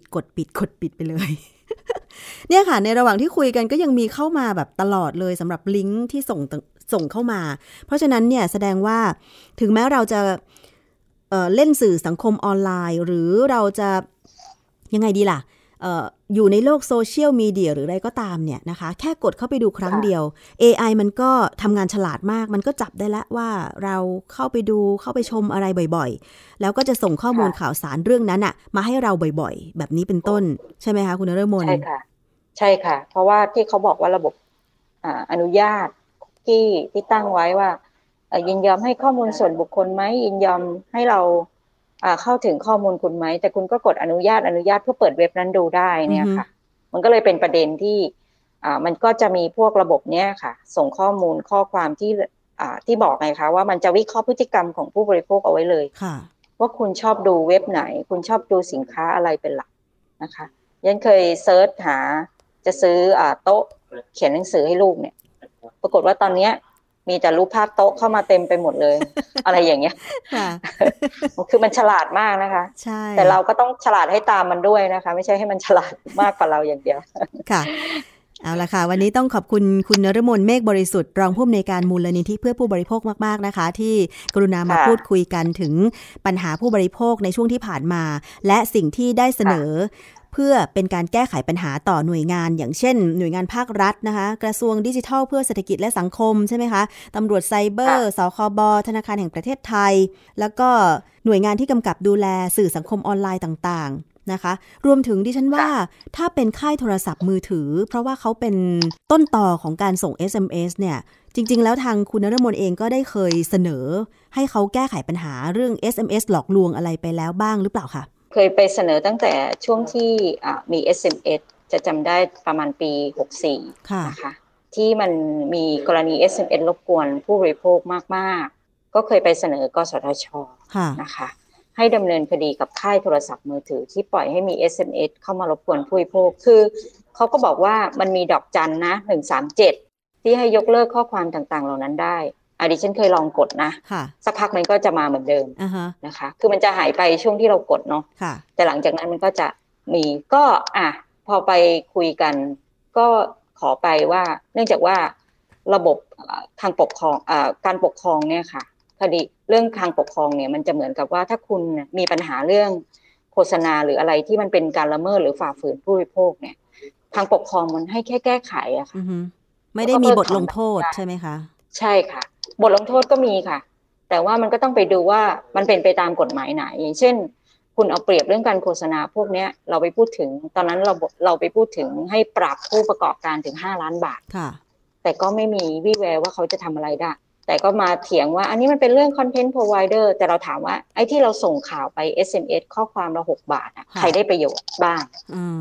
ดไปเลย เนี่ยค่ะในระหว่างที่คุยกันก็ยังมีเข้ามาแบบตลอดเลยสำหรับลิงก์ที่ส่งเข้ามาเพราะฉะนั้นเนี่ยแสดงว่าถึงแม้เราจะเล่นสื่อสังคมออนไลน์หรือเราจะยังไงดีล่ะอยู่ในโลกโซเชียลมีเดียหรืออะไรก็ตามเนี่ยนะคะแค่กดเข้าไปดูครั้งเดียว AI มันก็ทำงานฉลาดมากมันก็จับได้แล้วว่าเราเข้าไปดูเข้าไปชมอะไรบ่อยๆแล้วก็จะส่งข้อมูลข่าวสารเรื่องนั้นอะมาให้เราบ่อยๆแบบนี้เป็นต้นใช่ไหมคะคุณนฤมลใช่ค่ะเพราะว่าที่เขาบอกว่าระบบอนุญาตที่ตั้งไว้ว่ายินยอมให้ข้อมูลส่วนบุคคลไหมยินยอมให้เราเข้าถึงข้อมูลคุณไหมแต่คุณก็กดอนุญาตเพื่อเปิดเว็บนั้นดูได้เนี่ยค่ะมันก็เลยเป็นประเด็นที่มันก็จะมีพวกระบบเนี้ยค่ะส่งข้อมูลข้อความที่บอกไงคะว่ามันจะวิเคราะห์พฤติกรรมของผู้บริโภคเอาไว้เลยว่าคุณชอบดูเว็บไหนคุณชอบดูสินค้าอะไรเป็นหลักนะคะยันเคยเซิร์ชหาจะซื้อโต๊ะเขียนหนังสือให้ลูกเนี่ยปรากฏว่าตอนเนี้ยมีแต่รูปภาพโต๊ะเข้ามาเต็มไปหมดเลย อะไรอย่างเงี้ย คือมันฉลาดมากนะคะแต่เราก็ต้องฉลาดให้ตามมันด้วยนะคะไม่ใช่ให้มันฉลาดมากกว่าเราอย่างเดียวค่ะเอาล่ะค่ะวันนี้ต้องขอบคุณคุณนฤมลเมฆบริสุทธิ์รองผู้อำนวยการมูลนิธิเพื่อผู้บริโภคมากๆนะคะที่กรุณามาพูดคุยกันถึงปัญหาผู้บริโภคในช่วงที่ผ่านมาและสิ่งที่ได้เสนอเพื่อเป็นการแก้ไขปัญหาต่อหน่วยงานอย่างเช่นหน่วยงานภาครัฐนะคะกระทรวงดิจิทัลเพื่อเศรษฐกิจและสังคมใช่ไหมคะตำรวจไซเบอร์สคบธนาคารแห่งประเทศไทยแล้วก็หน่วยงานที่กำกับดูแลสื่อสังคมออนไลน์ต่างๆนะคะรวมถึงดิฉันว่าถ้าเป็นค่ายโทรศัพท์มือถือเพราะว่าเขาเป็นต้นต่อของการส่ง SMS เนี่ยจริงๆแล้วทางคุณนฤมลเองก็ได้เคยเสนอให้เขาแก้ไขปัญหาเรื่อง SMS หลอกลวงอะไรไปแล้วบ้างหรือเปล่าคะเคยไปเสนอตั้งแต่ช่วงที่มี SMS จะจำได้ประมาณปี 64 นะคะที่มันมีกรณี SMS รบกวนผู้บริโภคมากๆก็เคยไปเสนอกสทช.นะคะให้ดำเนินคดีกับค่ายโทรศัพท์มือถือที่ปล่อยให้มี SMS เข้ามารบกวนผู้บริโภคคือเขาก็บอกว่ามันมีดอกจันนะ137ที่ให้ยกเลิกข้อความต่างๆเหล่านั้นได้ดิฉันเคยลองกดนะสักพักมันก็จะมาเหมือนเดิม uh-huh. นะคะคือมันจะหายไปช่วงที่เรากดเนาะ uh-huh. แต่หลังจากนั้นมันก็จะมีก็พอไปคุยกันก็ขอไปว่าเนื่องจากว่าระบบทางปกครองการปกครองเนี่ยค่ะคดีเรื่องทางปกครองเนี่ยมันจะเหมือนกับว่าถ้าคุณมีปัญหาเรื่องโฆษณาหรืออะไรที่มันเป็นการละเมิดหรือฝ่าฝืนผู้บริโภคเนี่ยทางปกครองมันให้แค่แก้ไขอะค่ะ uh-huh. ไม่ได้มีบทลงโทษใช่ไหมคะใช่ค่ะบทลงโทษก็มีค่ะแต่ว่ามันก็ต้องไปดูว่ามันเป็นไปตามกฎหมายไหนอย่างเช่นคุณเอาเปรียบเรื่องการโฆษณาพวกนี้เราไปพูดถึงตอนนั้นเราไปพูดถึงให้ปรับผู้ประกอบการถึง5 ล้านบาทค่ะแต่ก็ไม่มีวี่แววว่าเขาจะทำอะไรได้แต่ก็มาเถียงว่าอันนี้มันเป็นเรื่อง content provider แต่เราถามว่าไอ้ที่เราส่งข่าวไป SMS ข้อความละ6 บาทใครได้ประโยชน์บ้าง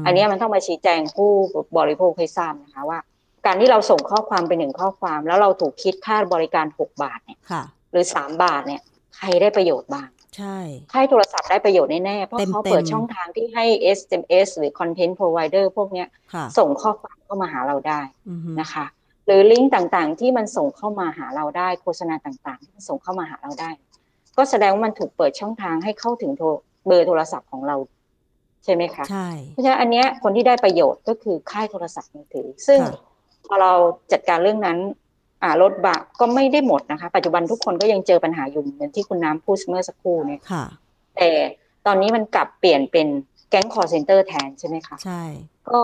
อันนี้มันต้องมาชี้แจงผู้บริโภคให้ทราบนะคะว่าการที่เราส่งข้อความไป1 ข้อความแล้วเราถูกคิดค่าบริการ6 บาทเนี่ยหรือ3 บาทเนี่ยใครได้ประโยชน์บ้างใช่ใครโทรศัพท์ได้ประโยชน์แน่ๆเพราะเขาเปิดช่องทางที่ให้ SMS หรือ Content Provider พวกเนี้ยส่งข้อความเข้ามาหาเราได้นะคะหรือลิงก์ต่างๆที่มันส่งเข้ามาหาเราได้โฆษณาต่างๆที่มันส่งเข้ามาหาเราได้ก็แสดงว่ามันถูกเปิดช่องทางให้เข้าถึงเบอร์โทรศัพท์ของเราใช่มั้ยคะใช่เพราะฉะนั้นอันเนี้ยคนที่ได้ประโยชน์ก็คือค่ายโทรศัพท์มือถือซึ่งพอเราจัดการเรื่องนั้นรถบัสก็ไม่ได้หมดนะคะปัจจุบันทุกคนก็ยังเจอปัญหาอยู่เหมือนที่คุณน้ำพูดเมื่อสักครู่เนี่ยแต่ตอนนี้มันกลับเปลี่ยนเป็นแก๊งคอลเซ็นเตอร์แทนใช่ไหมคะใช่ก็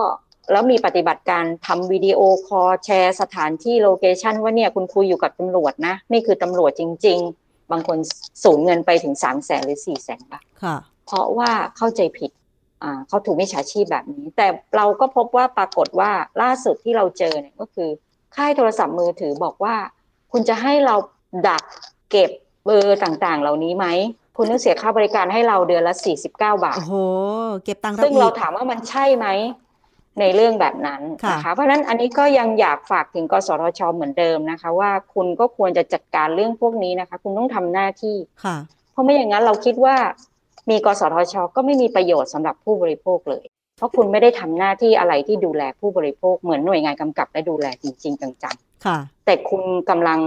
แล้วมีปฏิบัติการทำวิดีโอคอลแชร์สถานที่โลเคชันว่าเนี่ยคุณคุยอยู่กับตำรวจนะนี่คือตำรวจจริงๆบางคนสูญเงินไปถึง300,000 หรือ 400,000 บาทเพราะว่าเข้าใจผิด เขาถูกมิจฉาชีพแบบนี้แต่เราก็พบว่าปรากฏว่าล่าสุดที่เราเจอเนี่ยก็คือค่ายโทรศัพท์มือถือบอกว่าคุณจะให้เราดักเก็บเบอร์ต่างๆเหล่านี้ไหมคุณต้องเสียค่าบริการให้เราเดือนละ49 บาทโอ้โหเก็บตังค์ซึ่งเราถามว่ามันใช่ไหมในเรื่องแบบนั้นนะคะเพราะฉะนั้นอันนี้ก็ยังอยากฝากถึงกสทช.เหมือนเดิมนะคะว่าคุณก็ควรจะจัดการเรื่องพวกนี้นะคะคุณต้องทำหน้าที่เพราะไม่อย่างนั้นเราคิดว่ามีกสทช.ก็ไม่มีประโยชน์สำหรับผู้บริโภคเลยเพราะคุณไม่ได้ทำหน้าที่อะไรที่ดูแลผู้บริโภคเหมือนหน่วยงานกำกับและดูแลจริงๆจังๆแต่คุณกำลัง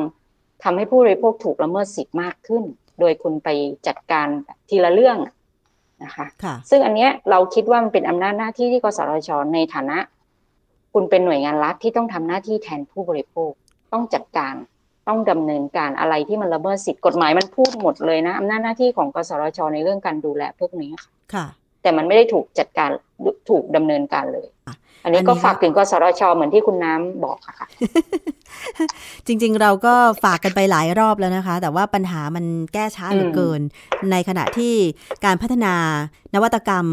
ทำให้ผู้บริโภคถูกละเมิดสิทธิ์มากขึ้นโดยคุณไปจัดการทีละเรื่องนะคะซึ่งอันเนี้ยเราคิดว่ามันเป็นอำนาจหน้าที่ที่กสทช.ในฐานะคุณเป็นหน่วยงานรัฐที่ต้องทำหน้าที่แทนผู้บริโภคต้องจัดการต้องดำเนินการอะไรที่มันละเมิดสิทธิกฎหมายมันพูดหมดเลยนะอำนาจหน้าที่ของกสทช.ในเรื่องการดูแลพวกนี้ค่ะแต่มันไม่ได้ถูกจัดการถูกดำเนินการเลยอันนี้ก็ฝากถึงกสทช.เหมือนที่คุณน้ำบอกค่ะจริงๆเราก็ฝากกันไปหลายรอบแล้วนะคะแต่ว่าปัญหามันแก้ช้าเหลือเกินในขณะที่การพัฒนานวัตกรรม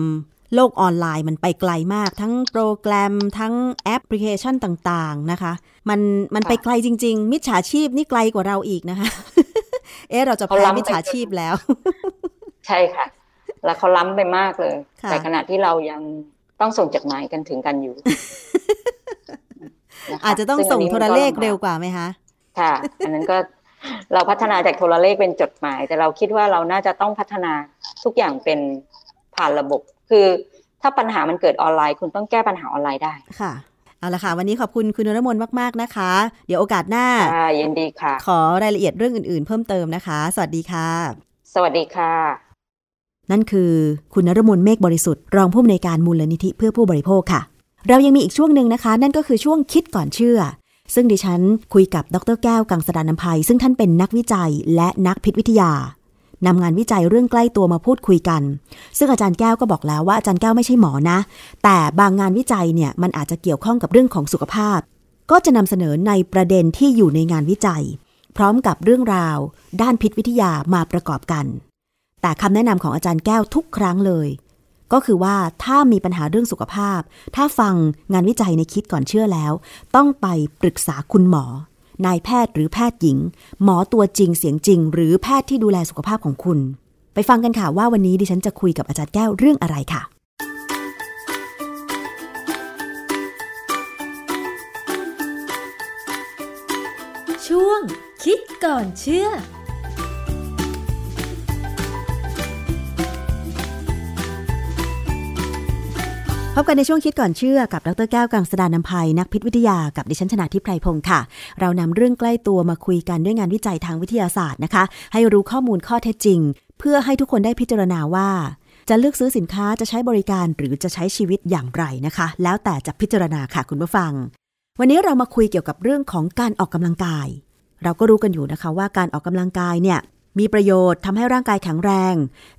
โลกออนไลน์มันไปไกลมากทั้งโปรแกรมทั้งแอปพลิเคชันต่างๆนะคะมันไปไกลจริงๆมิจฉาชีพนี่ไกลกว่าเราอีกนะคะเราจะแพ้มิจฉาชีพแล้วใช่ค่ะแล้วเขาล้ำไปมากเลยแต่ขณะที่เรายังต้องส่งจดหมายกันถึงกันอยู่อาจจะต้องส่งโทรเลขเร็วกว่าไหมคะค่ะอันนั้นก็เราพัฒนาจากโทรเลขเป็นจดหมายแต่เราคิดว่าเราน่าจะต้องพัฒนาทุกอย่างเป็นผ่านระบบคือถ้าปัญหามันเกิดออนไลน์คุณต้องแก้ปัญหาออนไลน์ได้ค่ะเอาละค่ะวันนี้ขอบคุณคุณนรมนมากๆนะคะเดี๋ยวโอกาสหน้ายินดีค่ะขอรายละเอียดเรื่องอื่นๆเพิ่มเติมนะคะสวัสดีค่ะสวัสดีค่ะนั่นคือคุณนรมนเมฆบริสุทธิ์รองผู้อำนวยการมูลนิธิเพื่อผู้บริโภคค่ะเรายังมีอีกช่วงนึงนะคะนั่นก็คือช่วงคิดก่อนเชื่อซึ่งดิฉันคุยกับดร.แก้วกังสดาลอำไพซึ่งท่านเป็นนักวิจัยและนักพิษวิทยานำงานวิจัยเรื่องใกล้ตัวมาพูดคุยกันซึ่งอาจารย์แก้วก็บอกแล้วว่าอาจารย์แก้วไม่ใช่หมอนะแต่บางงานวิจัยเนี่ยมันอาจจะเกี่ยวข้องกับเรื่องของสุขภาพก็จะนำเสนอในประเด็นที่อยู่ในงานวิจัยพร้อมกับเรื่องราวด้านพิษวิทยามาประกอบกันแต่คำแนะนำของอาจารย์แก้วทุกครั้งเลยก็คือว่าถ้ามีปัญหาเรื่องสุขภาพถ้าฟังงานวิจัยในคิดก่อนเชื่อแล้วต้องไปปรึกษาคุณหมอนายแพทย์หรือแพทย์หญิงหมอตัวจริงเสียงจริงหรือแพทย์ที่ดูแลสุขภาพของคุณไปฟังกันค่ะว่าวันนี้ดิฉันจะคุยกับอาจารย์แก้วเรื่องอะไรค่ะช่วงคิดก่อนเชื่อพบกันในช่วงคิดก่อนเชื่อกับดร.แก้วกังสดาลอำไพนักพิษวิทยากับดิฉันชนาธิป ไพรพงศ์ค่ะเรานำเรื่องใกล้ตัวมาคุยกันด้วยงานวิจัยทางวิทยาศาสตร์นะคะให้รู้ข้อมูลข้อเท็จจริงเพื่อให้ทุกคนได้พิจารณาว่าจะเลือกซื้อสินค้าจะใช้บริการหรือจะใช้ชีวิตอย่างไรนะคะแล้วแต่จะพิจารณาค่ะคุณผู้ฟังวันนี้เรามาคุยเกี่ยวกับเรื่องของการออกกำลังกายเราก็รู้กันอยู่นะคะว่าการออกกำลังกายเนี่ยมีประโยชน์ทำให้ร่างกายแข็งแรง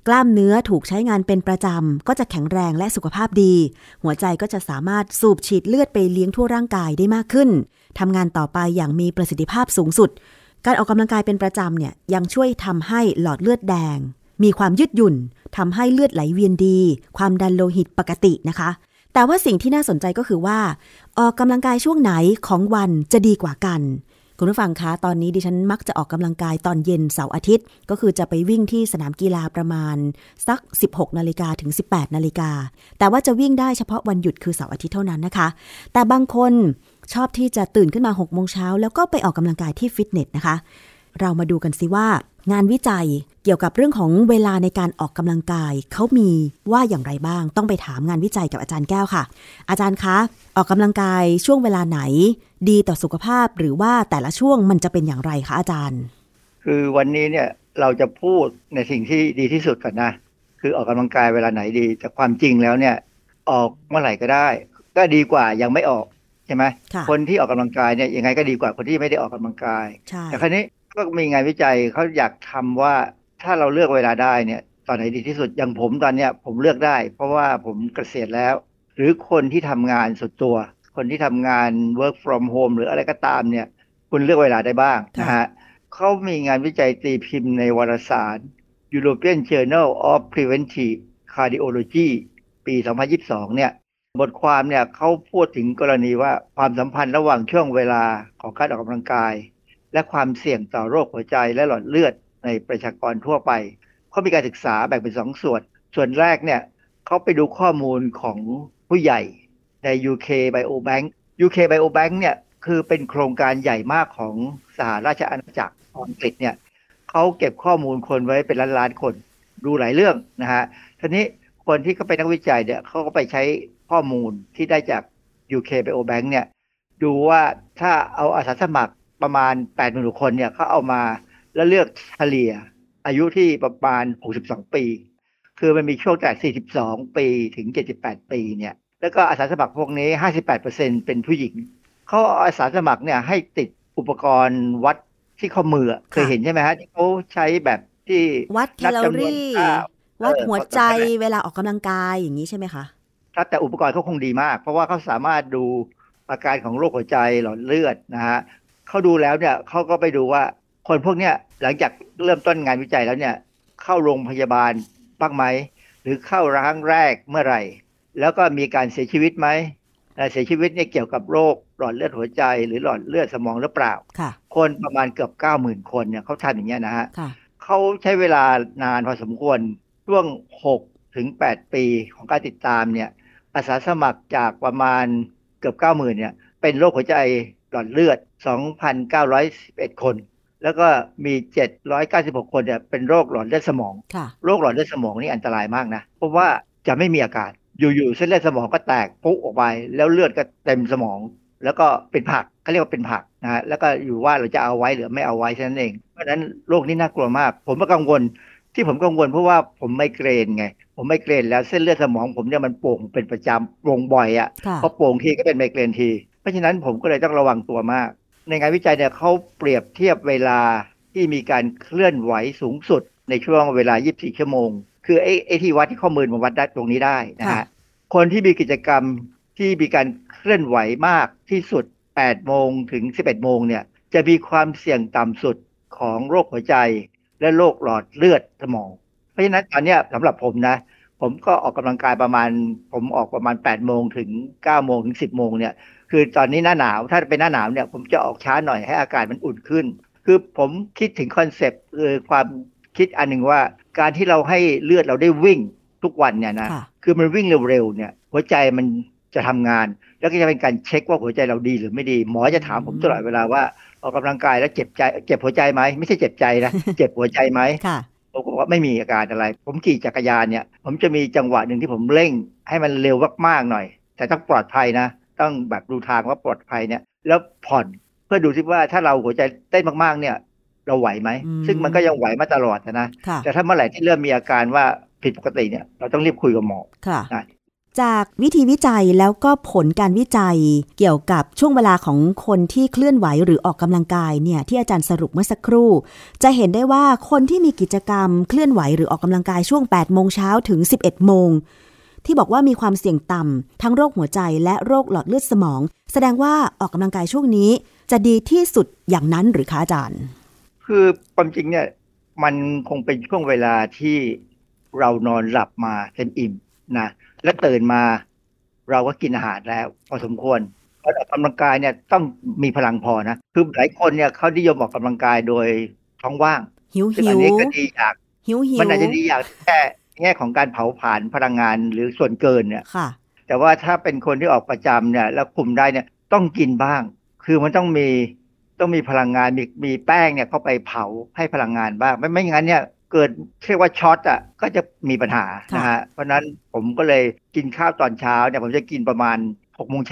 กล้ามเนื้อถูกใช้งานเป็นประจำก็จะแข็งแรงและสุขภาพดีหัวใจก็จะสามารถสูบฉีดเลือดไปเลี้ยงทั่วร่างกายได้มากขึ้นทำงานต่อไปอย่างมีประสิทธิภาพสูงสุดการออกกำลังกายเป็นประจำเนี่ยยังช่วยทำให้หลอดเลือดแดงมีความยืดหยุ่นทำให้เลือดไหลเวียนดีความดันโลหิตปกตินะคะแต่ว่าสิ่งที่น่าสนใจก็คือว่าออกกำลังกายช่วงไหนของวันจะดีกว่ากันคุณผู้ฟังคะตอนนี้ดิฉันมักจะออกกำลังกายตอนเย็นเสาร์อาทิตย์ก็คือจะไปวิ่งที่สนามกีฬาประมาณสัก 16:00 นถึง 18:00 นแต่ว่าจะวิ่งได้เฉพาะวันหยุดคือเสาร์อาทิตย์เท่านั้นนะคะแต่บางคนชอบที่จะตื่นขึ้นมา 6:00 นแล้วก็ไปออกกำลังกายที่ฟิตเนสนะคะเรามาดูกันสิว่างานวิจัยเกี่ยวกับเรื่องของเวลาในการออกกำลังกายเขามีว่าอย่างไรบ้างต้องไปถามงานวิจัยกับอาจารย์แก้วค่ะอาจารย์คะออกกำลังกายช่วงเวลาไหนดีต่อสุขภาพหรือว่าแต่ละช่วงมันจะเป็นอย่างไรคะอาจารย์คือวันนี้เนี่ยเราจะพูดในสิ่งที่ดีที่สุดก่อนนะคือออกกำลังกายเวลาไหนดีแต่ความจริงแล้วเนี่ยออกเมื่อไหร่ก็ได้ก็ดีกว่ายังไม่ออกใช่ไหมคนที่ออกกำลังกายเนี่ยยังไงก็ดีกว่าคนที่ไม่ได้ออกกำลังกายแต่คราวนี้ก็มีงานวิจัยเขาอยากทำว่าถ้าเราเลือกเวลาได้เนี่ยตอนไหนดีที่สุดอย่างผมตอนเนี้ยผมเลือกได้เพราะว่าผมเกษียณแล้วหรือคนที่ทำงานสุดตัวคนที่ทำงาน work from home หรืออะไรก็ตามเนี่ยคุณเลือกเวลาได้บ้างนะฮะเขามีงานวิจัยตีพิมพ์ในวารสาร European Journal of Preventive Cardiology ปี ปี2022เนี่ยบทความเนี่ยเขาพูดถึงกรณีว่าความสัมพันธ์ระหว่างช่วงเวลาของการออกกำลังกายและความเสี่ยงต่อโรคหัวใจและหลอดเลือดในประชากรทั่วไปเขามีการศึกษาแบ่งเป็น2ส่วนแรกเนี่ยเขาไปดูข้อมูลของผู้ใหญ่ใน UK Biobankเนี่ยคือเป็นโครงการใหญ่มากของสหราชอาณาจักรอังกฤษเนี่ยเขาเก็บข้อมูลคนไว้เป็นล้านๆคนดูหลายเรื่องนะฮะทีนี้คนที่เขาเป็นนักวิจัยเนี่ยเขาก็ไปใช้ข้อมูลที่ได้จาก UK Biobank เนี่ยดูว่าถ้าเอาอาสาสมัครประมาณ 80,000 คนเนี่ยเขาเอามาแล้วเลือกเฉลี่ยอายุที่ประมาณ62ปีคือมันมีช่วงตั้งแต่42ปีถึง78ปีเนี่ยแล้วก็อาสาสมัครพวกนี้ 58% เป็นผู้หญิงเขาอาสาสมัครเนี่ยให้ติดอุปกรณ์วัดที่ข้อมือเคยเห็นใช่ไหมฮะที่เขาใช้แบบที่วัดแคลอรี่วัดหัวใจเวลาออกกำลังกายอย่างนี้ใช่ไหมคะครับแต่อุปกรณ์เขาคงดีมากเพราะว่าเขาสามารถดูอาการของโรคหัวใจหลอดเลือดนะฮะเขาดูแล้วเนี่ยเขาก็ไปดูว่าคนพวกเนี้ยหลังจากเริ่มต้นงานวิจัยแล้วเนี่ยเข้าโรงพยาบาลบ้างไหมหรือเข้าครั้งแรกเมื่อไหร่แล้วก็มีการเสียชีวิตไหมเสียชีวิตเนี่ยเกี่ยวกับโรคหลอดเลือดหัวใจหรือหลอดเลือดสมองหรือเปล่าคนประมาณเกือบ 90,000 คนเนี่ยเขาทำอย่างเงี้ยนะฮะเขาใช้เวลานานพอสมควรช่วง6ถึง8ปีของการติดตามเนี่ยอาสาสมัครจากประมาณเกือบ 90,000 เนี่ยเป็นโรคหัวใจหลอดเลือด 2,911 คนแล้วก็มี796 คนเนี่ยเป็นโรคหลอดเลือดสมองโรคหลอดเลือดสมองนี่อันตรายมากนะเพราะว่าจะไม่มีอาการอยู่ๆเส้นเลือดสมองก็แตกปุ๊บออกไปแล้วเลือดก็เต็มสมองแล้วก็เป็นผักเขาเรียกว่าเป็นผักนะฮะแล้วก็อยู่ว่าเราจะเอาไว้หรือไม่เอาไว้แค่นั้นเองเพราะฉะนั้นโรคนี้น่ากลัวมากผมก็กังวลที่ผมกังวลเพราะว่าผมไมเกรนไงผมไมเกรนแล้วเส้นเลือดสมองผมเนี่ยมันโป่งเป็นประจำโป่งบ่อยอ่ะพอโป่งทีก็เป็นไมเกรนทีเพราะฉะนั้นผมก็เลยต้องระวังตัวมากในงานวิจัยเนี่ยเขาเปรียบเทียบเวลาที่มีการเคลื่อนไหวสูงสุดในช่วงเวลา24ชั่วโมงคือไอ้ที่วัดที่ข้อมือมันวัดได้ตรงนี้ได้นะฮะคนที่มีกิจกรรมที่มีการเคลื่อนไหวมากที่สุด 8:00 น. ถึง 11:00 น. เนี่ยจะมีความเสี่ยงต่ำสุดของโรคหัวใจและโรคหลอดเลือดสมองเพราะฉะนั้นตอนนี้สำหรับผมนะผมก็ออกกำลังกายประมาณผมออกประมาณ 8:00 น. ถึง 9:00 น. ถึง 10:00 น. เนี่ยคือตอนนี้หน้าหนาวถ้าเป็นหน้าหนาวเนี่ยผมจะออกช้าหน่อยให้อากาศมันอุ่นขึ้นคือผมคิดถึงคอนเซปต์คือความคิดอันหนึ่งว่าการที่เราให้เลือดเราได้วิ่งทุกวันเนี่ยนะคือมันวิ่งเร็วๆเนี่ยหัวใจมันจะทำงานแล้วก็จะเป็นการเช็คว่าหัวใจเราดีหรือไม่ดีหมอจะถามผมตลอดเวลาว่าออกกำลังกายแล้วเจ็บหัวใจไหมไม่ใช่เจ็บใจนะ เจ็บหัวใจไหมผมบอกว่าไม่มีอาการอะไรผมขี่จักรยานเนี่ยผมจะมีจังหวะหนึ่งที่ผมเร่งให้มันเร็วมากๆหน่อยแต่ต้องปลอดภัยนะต้องแบบดูทางว่าปลอดภัยเนี่ยแล้วผ่อนเพื่อดูซิว่าถ้าเราหัวใจเต้นมากๆเนี่ยเราไหวไหมซึ่งมันก็ยังไหวมาตลอดนะแต่ถ้าเมื่อไหร่ที่เริ่มมีอาการว่าผิดปกติเนี่ยเราต้องรีบคุยกับหมอจากวิธีวิจัยแล้วก็ผลการวิจัยเกี่ยวกับช่วงเวลาของคนที่เคลื่อนไหวหรือออกกำลังกายเนี่ยที่อาจารย์สรุปเมื่อสักครู่จะเห็นได้ว่าคนที่มีกิจกรรมเคลื่อนไหวหรือออกกำลังกายช่วง 8:00 น. ถึง 11:00 น. ที่บอกว่ามีความเสี่ยงต่ำทั้งโรคหัวใจและโรคหลอดเลือดสมองแสดงว่าออกกำลังกายช่วงนี้จะดีที่สุดอย่างนั้นหรือคะอาจารย์คือความจริงเนี่ยมันคงเป็นช่วงเวลาที่เรานอนหลับมาเต็มอิ่มนะแล้วตื่นมาเราก็กินอาหารแล้วพอสมควรการออกกำลังกายเนี่ยต้องมีพลังพอนะคือหลายคนเนี่ยเขานิยมออกกำลังกายโดยท้องว่างซึ่งอันนี้ก็ดีอย่างมันอาจจะดีอย่างแง่ของการเผาผลาญพลังงานหรือส่วนเกินเนี่ยแต่ว่าถ้าเป็นคนที่ออกประจำเนี่ยแล้วคุมได้เนี่ยต้องกินบ้างคือมันต้องมีพลังงานมีแป้งเนี่ยเข้าไปเผาให้พลังงานบ้างไม่งั้นเนี่ยเกิดเรียกว่าช็อตอ่ะก็จะมีปัญหานะฮะเพราะนั้นผมก็เลยกินข้าวตอนเช้าเนี่ยผมจะกินประมาณ 6:00 น.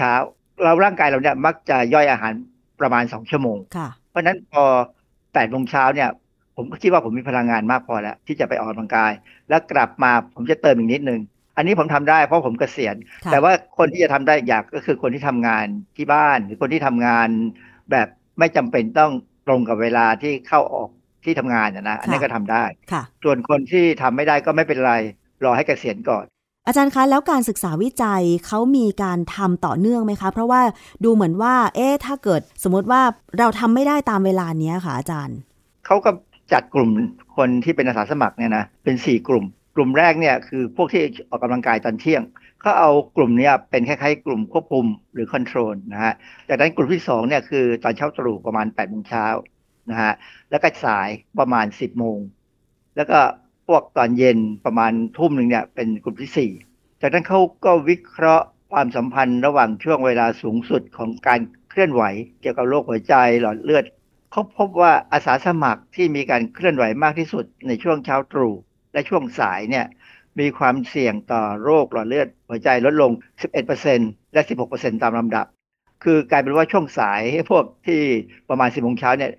เราร่างกายเราเนี่ยมักจะย่อยอาหารประมาณ2ชั่วโมงเพราะนั้นพอ 8:00 น.เนี่ยผมก็คิดว่าผมมีพลังงานมากพอแล้วที่จะไปออกกำลังกายแล้วกลับมาผมจะเติมอีกนิดนึงอันนี้ผมทำได้เพราะผมเกษียณแต่ว่าคนที่จะทำได้อยากก็คือคนที่ทำงานที่บ้านหรือคนที่ทำงานแบบไม่จำเป็นต้องตรงกับเวลาที่เข้าออกที่ทำงานนะอันนี้ก็ทำได้ส่วนคนที่ทำไม่ได้ก็ไม่เป็นไรรอให้เกษียณก่อนอาจารย์คะแล้วการศึกษาวิจัยเขามีการทำต่อเนื่องไหมคะเพราะว่าดูเหมือนว่าถ้าเกิดสมมติว่าเราทำไม่ได้ตามเวลานี้ค่ะอาจารย์เขาก็จัดกลุ่มคนที่เป็นอาสาสมัครเนี่ยนะเป็น4กลุ่ม กลุ่มแรกเนี่ยคือพวกที่ออกกำลังกายตอนเที่ยงเขาเอากลุ่มนี้เป็นคล้ายๆกลุ่มควบคุมหรือคอนโทรลนะฮะจากนั้นกลุ่มที่2เนี่ยคือตอนเช้าตรู่ประมาณ 8:00 น.นะฮะแล้วก็สายประมาณ 10:00 น.แล้วก็พวกตอนเย็นประมาณ 19:00 น.เนี่ยเป็นกลุ่มที่4จากนั้นเขาก็วิเคราะห์ความสัมพันธ์ระหว่างช่วงเวลาสูงสุดของการเคลื่อนไหวเกี่ยวกับโรคหัวใจหลอดเลือดเขาพบว่าอาสาสมัครที่มีการเคลื่อนไหวมากที่สุดในช่วงเช้าตรู่และช่วงสายเนี่ยมีความเสี่ยงต่อโรคหลอดเลือดหัวใจลดลง 11% และ 16% ตามลำดับคือกลายเป็นว่าช่วงสายพวกที่ประมาณ 10:00 น.เนี่ย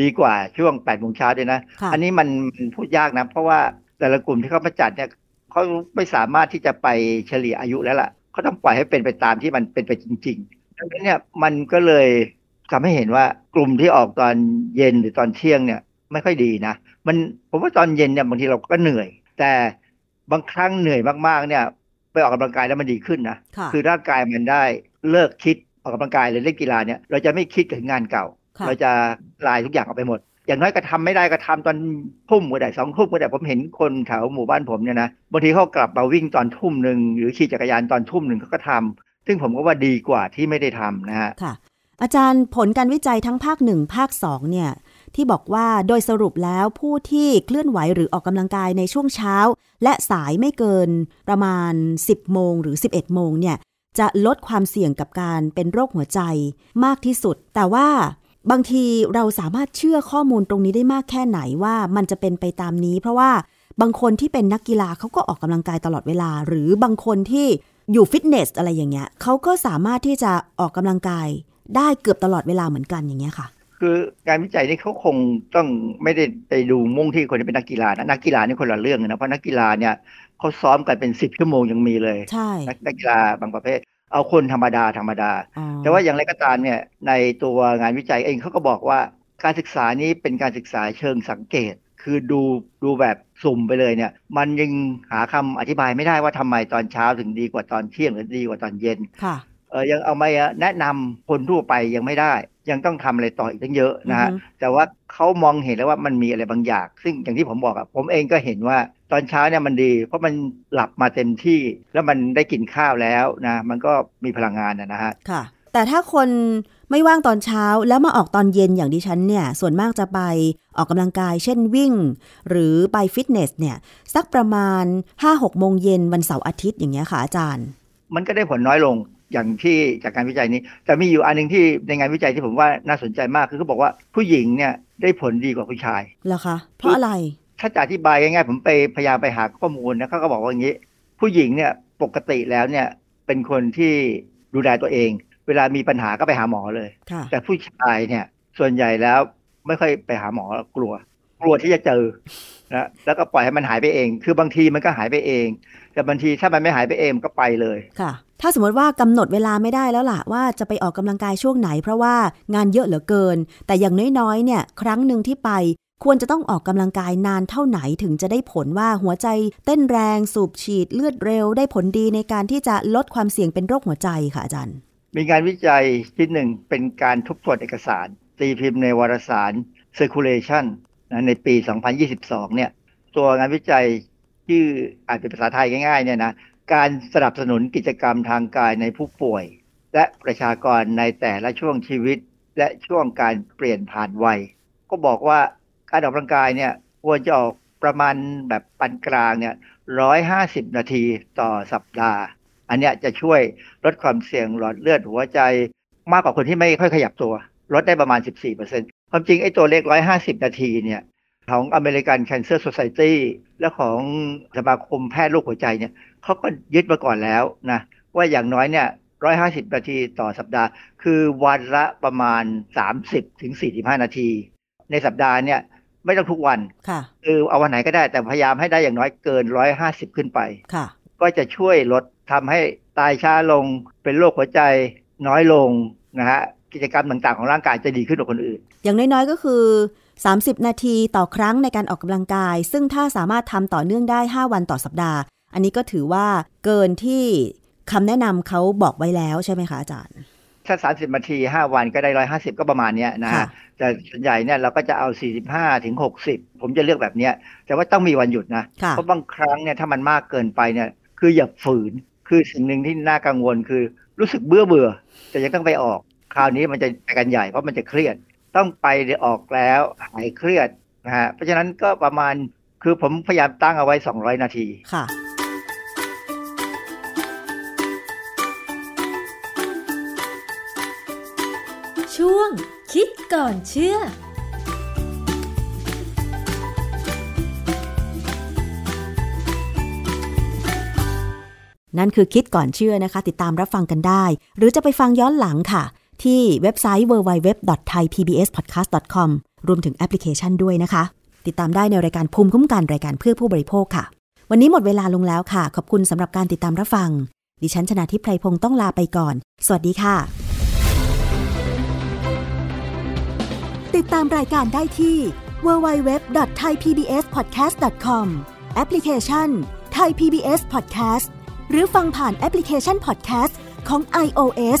ดีกว่าช่วง 8:00 น.ด้วยนะอันนี้มันพูดยากนะเพราะว่าแต่ละกลุ่มที่เขามาจัดเนี่ยเขาไม่สามารถที่จะไปเฉลี่ยอายุแล้วล่ะเขาต้องปล่อยให้เป็นไปตามที่มันเป็นไปจริงๆดังนั้นเนี่ยมันก็เลยทำให้เห็นว่ากลุ่มที่ออกตอนเย็นหรือตอนเที่ยงเนี่ยไม่ค่อยดีนะมันผมว่าตอนเย็นเนี่ยบางทีเราก็เหนื่อยแต่บางครั้งเหนื่อยมากๆเนี่ยไปออกกำลังกายแล้วมันดีขึ้นนะคือร่างกายมันได้เลิกคิดออกกำลังกายหรือเล่นกีฬาเนี่ยเราจะไม่คิดถึงงานเก่าเราจะลายทุกอย่างออกไปหมดอย่างน้อยก็ทำไม่ได้ก็ทำตอนทุ่มก็ได้2 ทุ่มก็ได้ผมเห็นคนแถวหมู่บ้านผมเนี่ยนะบางทีเขากลับมาวิ่งตอน 19:00 น.หรือขี่จักรยานตอน 19:00 น.เขาก็ทำซึ่งผมก็ว่าดีกว่าที่ไม่ได้ทำนะฮะอาจารย์ผลการวิจัยทั้งภาค1ภาค2เนี่ยที่บอกว่าโดยสรุปแล้วผู้ที่เคลื่อนไหวหรือออกกำลังกายในช่วงเช้าและสายไม่เกินประมาณ 10:00 น. หรือ 11:00 น. เนี่ยจะลดความเสี่ยงกับการเป็นโรคหัวใจมากที่สุดแต่ว่าบางทีเราสามารถเชื่อข้อมูลตรงนี้ได้มากแค่ไหนว่ามันจะเป็นไปตามนี้เพราะว่าบางคนที่เป็นนักกีฬาเขาก็ออกกำลังกายตลอดเวลาหรือบางคนที่อยู่ฟิตเนสอะไรอย่างเงี้ยเขาก็สามารถที่จะออกกำลังกายได้เกือบตลอดเวลาเหมือนกันอย่างเงี้ยค่ะคือการวิจัยนี่เขาคงต้องไม่ได้ไปดูมุ่งที่คนที่เป็นนักกีฬานะนักกีฬานี่คนละเรื่องนะเพราะนักกีฬาเนี่ยเขาซ้อมกันเป็น10 ชั่วโมงยังมีเลยใช่นักกีฬาบางประเภทเอาคนธรรมดาแต่ว่าอย่างไรก็ตามเนี่ยในตัวงานวิจัยเองเขาก็บอกว่าการศึกษานี้เป็นการศึกษาเชิงสังเกตคือดูแบบสุ่มไปเลยเนี่ยมันยังหาคำอธิบายไม่ได้ว่าทำไมตอนเช้าถึงดีกว่าตอนเที่ยงหรือดีกว่าตอนเย็นค่ะยังเอามาแนะนำคนทั่วไปยังไม่ได้ยังต้องทำอะไรต่ออีกตั้งเยอะนะฮะแต่ว่าเขามองเห็นแล้วว่ามันมีอะไรบางอย่างซึ่งอย่างที่ผมบอกอะผมเองก็เห็นว่าตอนเช้าเนี่ยมันดีเพราะมันหลับมาเต็มที่แล้วมันได้กินข้าวแล้วนะมันก็มีพลังงานนะฮะค่ะแต่ถ้าคนไม่ว่างตอนเช้าแล้วมาออกตอนเย็นอย่างดิฉันเนี่ยส่วนมากจะไปออกกำลังกายเช่นวิ่งหรือไปฟิตเนสเนี่ยสักประมาณ 5-6 โมงเย็นวันเสาร์อาทิตย์อย่างเงี้ยค่ะอาจารย์มันก็ได้ผลน้อยลงอย่างที่จากการวิจัยนี้แต่มีอยู่อันนึงที่ในงานวิจัยที่ผมว่าน่าสนใจมากคือเขาบอกว่าผู้หญิงเนี่ยได้ผลดีกว่าผู้ชายเหรอคะเพราะอะไรถ้าจะอธิบายง่ายๆผมไปพยายามไปหาข้อมูลนะเขาก็บอกว่าอย่างนี้ผู้หญิงเนี่ยปกติแล้วเนี่ยเป็นคนที่ดูแลตัวเองเวลามีปัญหาก็ไปหาหมอเลยแต่ผู้ชายเนี่ยส่วนใหญ่แล้วไม่ค่อยไปหาหมอกลัวที่จะเจอนะแล้วก็ปล่อยให้มันหายไปเองคือบางทีมันก็หายไปเองแต่บางทีถ้ามันไม่หายไปเองก็ไปเลยค่ะถ้าสมมติว่ากำหนดเวลาไม่ได้แล้วล่ะว่าจะไปออกกำลังกายช่วงไหนเพราะว่างานเยอะเหลือเกินแต่อย่างน้อยๆเนี่ยครั้งหนึ่งที่ไปควรจะต้องออกกำลังกายนานเท่าไหนถึงจะได้ผลว่าหัวใจเต้นแรงสูบฉีดเลือดเร็วได้ผลดีในการที่จะลดความเสี่ยงเป็นโรคหัวใจค่ะอาจารย์มีงานวิจัยชิ้นหนึ่งเป็นการทบทวนเอกสารตีพิมพ์ในวารสาร Circulation ในปี 2022 เนี่ยตัวงานวิจัยชื่ออ่านเป็นภาษาไทยง่ายๆเนี่ยนะการสนับสนุนกิจกรรมทางกายในผู้ป่วยและประชากรในแต่ละช่วงชีวิตและช่วงการเปลี่ยนผ่านวัยก็บอกว่าการออกกำลังกายเนี่ยควรจะออกประมาณแบบปานกลางเนี่ย150 นาทีต่อสัปดาห์อันเนี้ยจะช่วยลดความเสี่ยงหลอดเลือดหัวใจมากกว่าคนที่ไม่ค่อยขยับตัวลดได้ประมาณ 14% ความจริงไอ้ตัวเลข150 นาทีเนี่ยของ American Cancer Society และของสมาคมแพทย์โรคหัวใจเนี่ยเขาก็ยึดมาก่อนแล้วนะว่าอย่างน้อยเนี่ย150 นาทีต่อสัปดาห์คือวันละประมาณ 30-45 นาทีในสัปดาห์เนี่ยไม่ต้องทุกวันคือเอาวันไหนก็ได้แต่พยายามให้ได้อย่างน้อยเกิน150ขึ้นไปก็จะช่วยลดทำให้ตายช้าลงเป็นโรคหัวใจน้อยลงนะฮะกิจกรรมต่างๆของร่างกายจะดีขึ้นกว่าคนอื่นอย่างน้อยๆก็คือ30 นาทีต่อครั้งในการออกกำลังกายซึ่งถ้าสามารถทำต่อเนื่องได้5 วันต่อสัปดาห์อันนี้ก็ถือว่าเกินที่คำแนะนำเขาบอกไว้แล้วใช่ไหมคะอาจารย์ถ้า30 นาที 5 วันก็ได้150ก็ประมาณนี้นะฮะแต่ส่วนใหญ่เนี่ยเราก็จะเอา45-60 ผมจะเลือกแบบนี้แต่ว่าต้องมีวันหยุดนะเพราะบางครั้งเนี่ยถ้ามันมากเกินไปเนี่ยคืออย่าฝืนคือสิ่งหนึ่งที่น่ากังวลคือรู้สึกเบื่อแต่ยังต้องไปออกคราวนี้มันจะไปกันใหญ่เพราะมันจะเครียดต้องไปได้ออกแล้วหายเครียดนะฮะเพราะฉะนั้นก็ประมาณคือผมพยายามตั้งเอาไว้200นาทีค่ะช่วงคิดก่อนเชื่อนั่นคือคิดก่อนเชื่อนะคะติดตามรับฟังกันได้หรือจะไปฟังย้อนหลังค่ะที่เว็บไซต์ www.thaipbspodcast.com รวมถึงแอปพลิเคชันด้วยนะคะติดตามได้ในรายการภูมิคุ้มกันรายการเพื่อผู้บริโภคค่ะวันนี้หมดเวลาลงแล้วค่ะขอบคุณสำหรับการติดตามรับฟังดิฉันชนาธิปไพพงศ์ต้องลาไปก่อนสวัสดีค่ะติดตามรายการได้ที่ www.thaipbspodcast.com แอปพลิเคชัน Thai PBS Podcast หรือฟังผ่านแอปพลิเคชัน Podcast ของ iOS